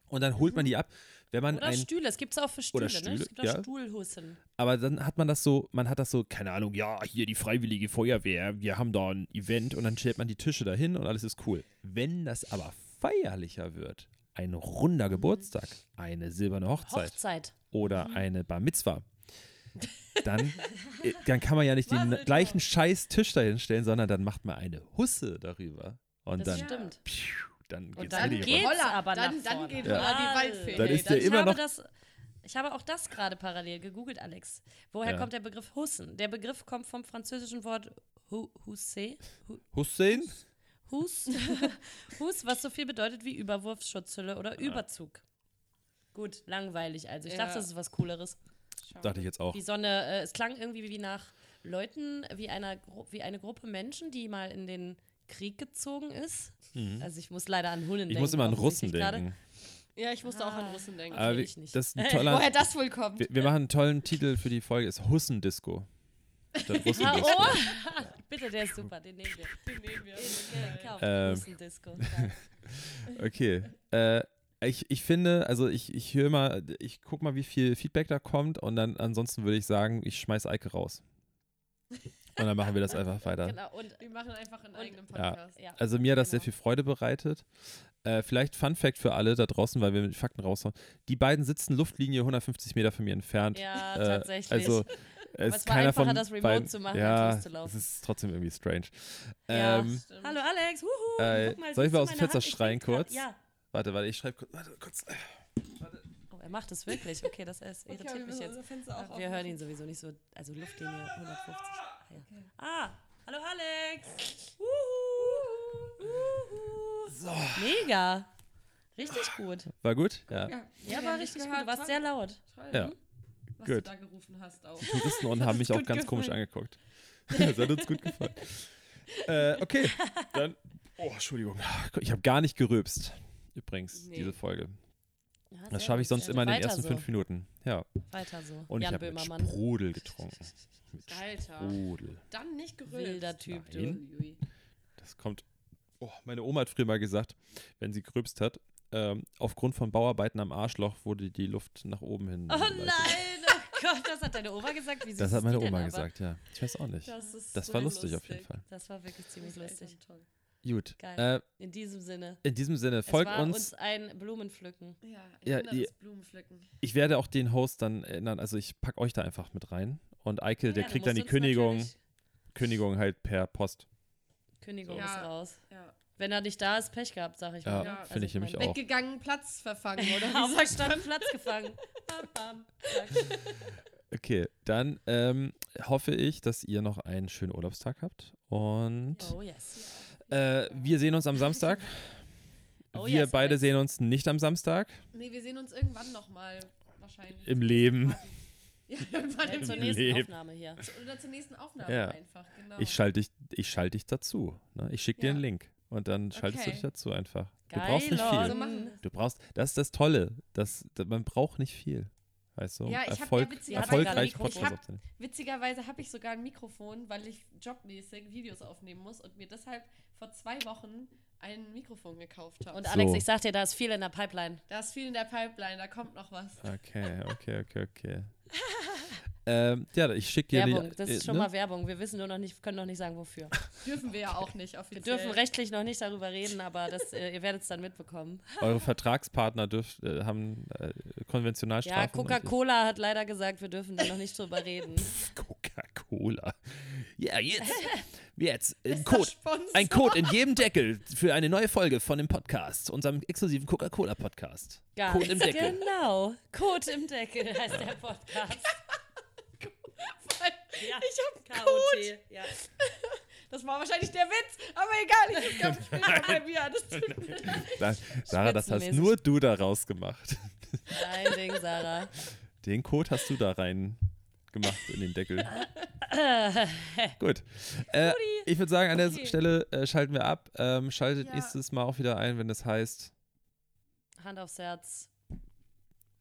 Und dann holt man die ab. Wenn man oder ein, Stühle, es gibt es auch für Stühle, Stühle ne? Es gibt auch ja. Stuhlhussen. Aber dann hat man das so, man hat das so, keine Ahnung, ja, hier die Freiwillige Feuerwehr, wir haben da ein Event und dann stellt man die Tische dahin und alles ist cool. Wenn das aber feierlicher wird, ein runder Geburtstag, eine silberne Hochzeit, Hochzeit. oder mhm. eine Bar Mitzwa, dann, dann kann man ja nicht den gleichen scheiß Tisch dahin stellen, sondern dann macht man eine Husse darüber. Und das dann, stimmt. Pfiuh, dann geht's, und dann geht's, geht's aber dann, nach vorne. Dann geht ja. die Waldfee. Dann ist der immer noch... Das, ich habe auch das gerade parallel gegoogelt, Alex. Woher ja. kommt der Begriff Hussen? Der Begriff kommt vom französischen Wort hu, Hussein. Hu, Hussein? Hus, Hus, was so viel bedeutet wie Überwurfsschutzhülle oder Überzug. Gut, langweilig also. Ich ja. dachte, das ist was Cooleres. Schau. Dachte ich jetzt auch. Die Sonne, äh, es klang irgendwie wie nach Leuten, wie, einer, wie eine Gruppe Menschen, die mal in den Krieg gezogen ist. Mhm. Also ich muss leider an Hunnen ich denken. Ich muss immer an Russen denken. Grade. Ja, ich musste ah. auch an Russen denken. Aber ich nicht. Das ein toller, woher das wohl kommt. Wir, wir machen einen tollen Titel für die Folge, ist Hussendisko. Ja, oh. Bitte, der ist super, den nehmen wir. Den nehmen wir. Den, äh, ähm. Hussendisko. Okay. Äh, ich, ich finde, also ich, ich höre mal, ich gucke mal, wie viel Feedback da kommt und dann ansonsten würde ich sagen, ich schmeiß Eike raus. Und dann machen wir das einfach weiter. Genau, und wir machen einfach einen und, eigenen Podcast. Ja. Also mir hat das genau. sehr viel Freude bereitet. Äh, vielleicht Fun Fact für alle da draußen, weil wir mit Fakten raushauen. Die beiden sitzen Luftlinie hundertfünfzig Meter von mir entfernt. Ja, äh, tatsächlich. Also es aber ist es war einfacher, das Remote beiden, zu machen, ja, als loszulaufen. Ja, es ist trotzdem irgendwie strange. Ja, ähm, hallo Alex, wuhu. Äh, guck mal, soll ich mal aus dem Fenster schreien kurz? Ja. Warte, warte, ich schreibe kurz. Warte, kurz. Warte. Oh, er macht es wirklich. Okay, das ist, irritiert okay, mich jetzt. Auch wir auch hören ihn sowieso nicht so. Also Luftlinie hundertfünfzig. Ah, ja. Okay. Ah, hallo Alex. Wuhu. Wuhu. So. Mega. Richtig gut. War gut? Ja, ja, ja war richtig gut. Du warst toll. Sehr laut. Toll. Ja. Was good. Du da gerufen hast auch. Die Touristen und haben mich auch ganz gefallen. Komisch angeguckt. Das hat uns gut gefallen. äh, okay, dann. Oh, Entschuldigung. Ich habe gar nicht gerülpst, übrigens, nee. Diese Folge. Ja, das schaffe ich sonst immer in den ersten so. fünf Minuten. Ja. Weiter so. Und Jan ich habe Sprudel getrunken. Mit Alter. Sprudel. Dann nicht gerülpst. Wilder Typ, nein. Du. Das kommt. Oh, meine Oma hat früher mal gesagt, wenn sie gerülpst hat, ähm, aufgrund von Bauarbeiten am Arschloch wurde die Luft nach oben hin. Oh nein! Gott, das hat deine Oma gesagt? Wie das hat meine Oma gesagt, ja. Ich weiß auch nicht. Das, ist das so war lustig, lustig auf jeden Fall. Das war wirklich ziemlich das lustig. Toll. Gut. Geil. Äh, in diesem Sinne. In diesem Sinne. Folgt uns. uns ein Blumenpflücken. Ja, ich ja, finde das Blumenpflücken. Ich werde auch den Host dann ändern. Also ich packe euch da einfach mit rein. Und Eike, ja, der kriegt dann die Kündigung. Kündigung halt per Post. Kündigung so. Ist raus. Ja. Wenn er nicht da ist, Pech gehabt, sag ich ja, mal. Ja, also finde ich, ich nämlich auch. Weggegangen, Platz verfangen, oder? Auf der Stadt Platz gefangen. Bam, bam. Okay, dann ähm, hoffe ich, dass ihr noch einen schönen Urlaubstag habt. Und oh, yes. äh, wir sehen uns am Samstag. Oh, wir yes, beide yes. sehen uns nicht am Samstag. Nee, wir sehen uns irgendwann nochmal wahrscheinlich. Im Leben. Ja, irgendwann ja, im zur nächsten Leben. Aufnahme hier. Oder zur nächsten Aufnahme ja. einfach, genau. Ich schalte dich, ich schalte dich dazu. Ne? Ich schicke dir ja. einen Link. Und dann schaltest okay. du dich dazu einfach. Geil, du brauchst nicht viel. Du brauchst, das ist das Tolle, das, das, man braucht nicht viel. Weißt du? Ja, ich Erfolg, ja, witzig, erfolgreich Podcast. Hab, witzigerweise habe ich sogar ein Mikrofon, weil ich jobmäßig Videos aufnehmen muss und mir deshalb vor zwei Wochen ein Mikrofon gekauft habe. Und Alex, so. Ich sag dir, da ist viel in der Pipeline. Da ist viel in der Pipeline, da kommt noch was. Okay, okay, okay, okay. ähm, ja, ich schicke dir Werbung, die, das ist äh, schon ne? mal Werbung. Wir wissen nur noch nicht, können noch nicht sagen, wofür. Dürfen wir ja auch nicht offiziell. Wir dürfen rechtlich noch nicht darüber reden, aber das, äh, ihr werdet es dann mitbekommen. Eure Vertragspartner dürft, äh, haben äh, Konventionalstrafen. Ja, Coca-Cola hat leider gesagt, wir dürfen da noch nicht drüber reden. Coca-Cola. Ja, jetzt. Jetzt. Ein Code, ein Code in jedem Deckel für eine neue Folge von dem Podcast, unserem exklusiven Coca-Cola-Podcast. Ja, Code im Deckel. Genau. Code im Deckel heißt der Podcast. Ja, ich hab Code. Ja. Das war wahrscheinlich der Witz, aber egal, ich kam später bei mir an. Das tut mir leid. Sarah, das hast nur du da rausgemacht. Nein, Ding, Sarah. Den Code hast du da rein gemacht in den Deckel. Gut. Äh, ich würde sagen, an der okay. Stelle äh, schalten wir ab. Ähm, schaltet ja. nächstes Mal auch wieder ein, wenn das heißt Hand aufs Herz.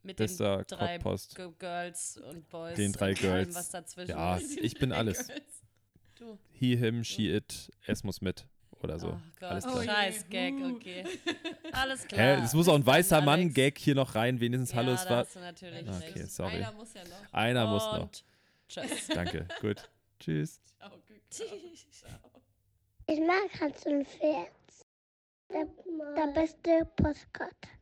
Mit Bester den drei Kopfpost. Girls und Boys. Den drei Girls. Allem, was dazwischen ja, ist. Ich bin alles. Du. He, him, she, du. It. Es muss mit. Oder so. Oh Gott, alles klar. Oh, scheiß Gag, okay. Alles klar. Hä, es muss auch ein weißer Mann-Gag hier noch rein, wenigstens ja, Hallo. Es war. Hast du natürlich okay, nicht. Sorry. Einer muss ja noch. Einer und muss noch. Tschüss. Danke, gut. Tschüss. Ciao, ciao. Ich mag Hans und Pferd. Der, der beste Postkarte.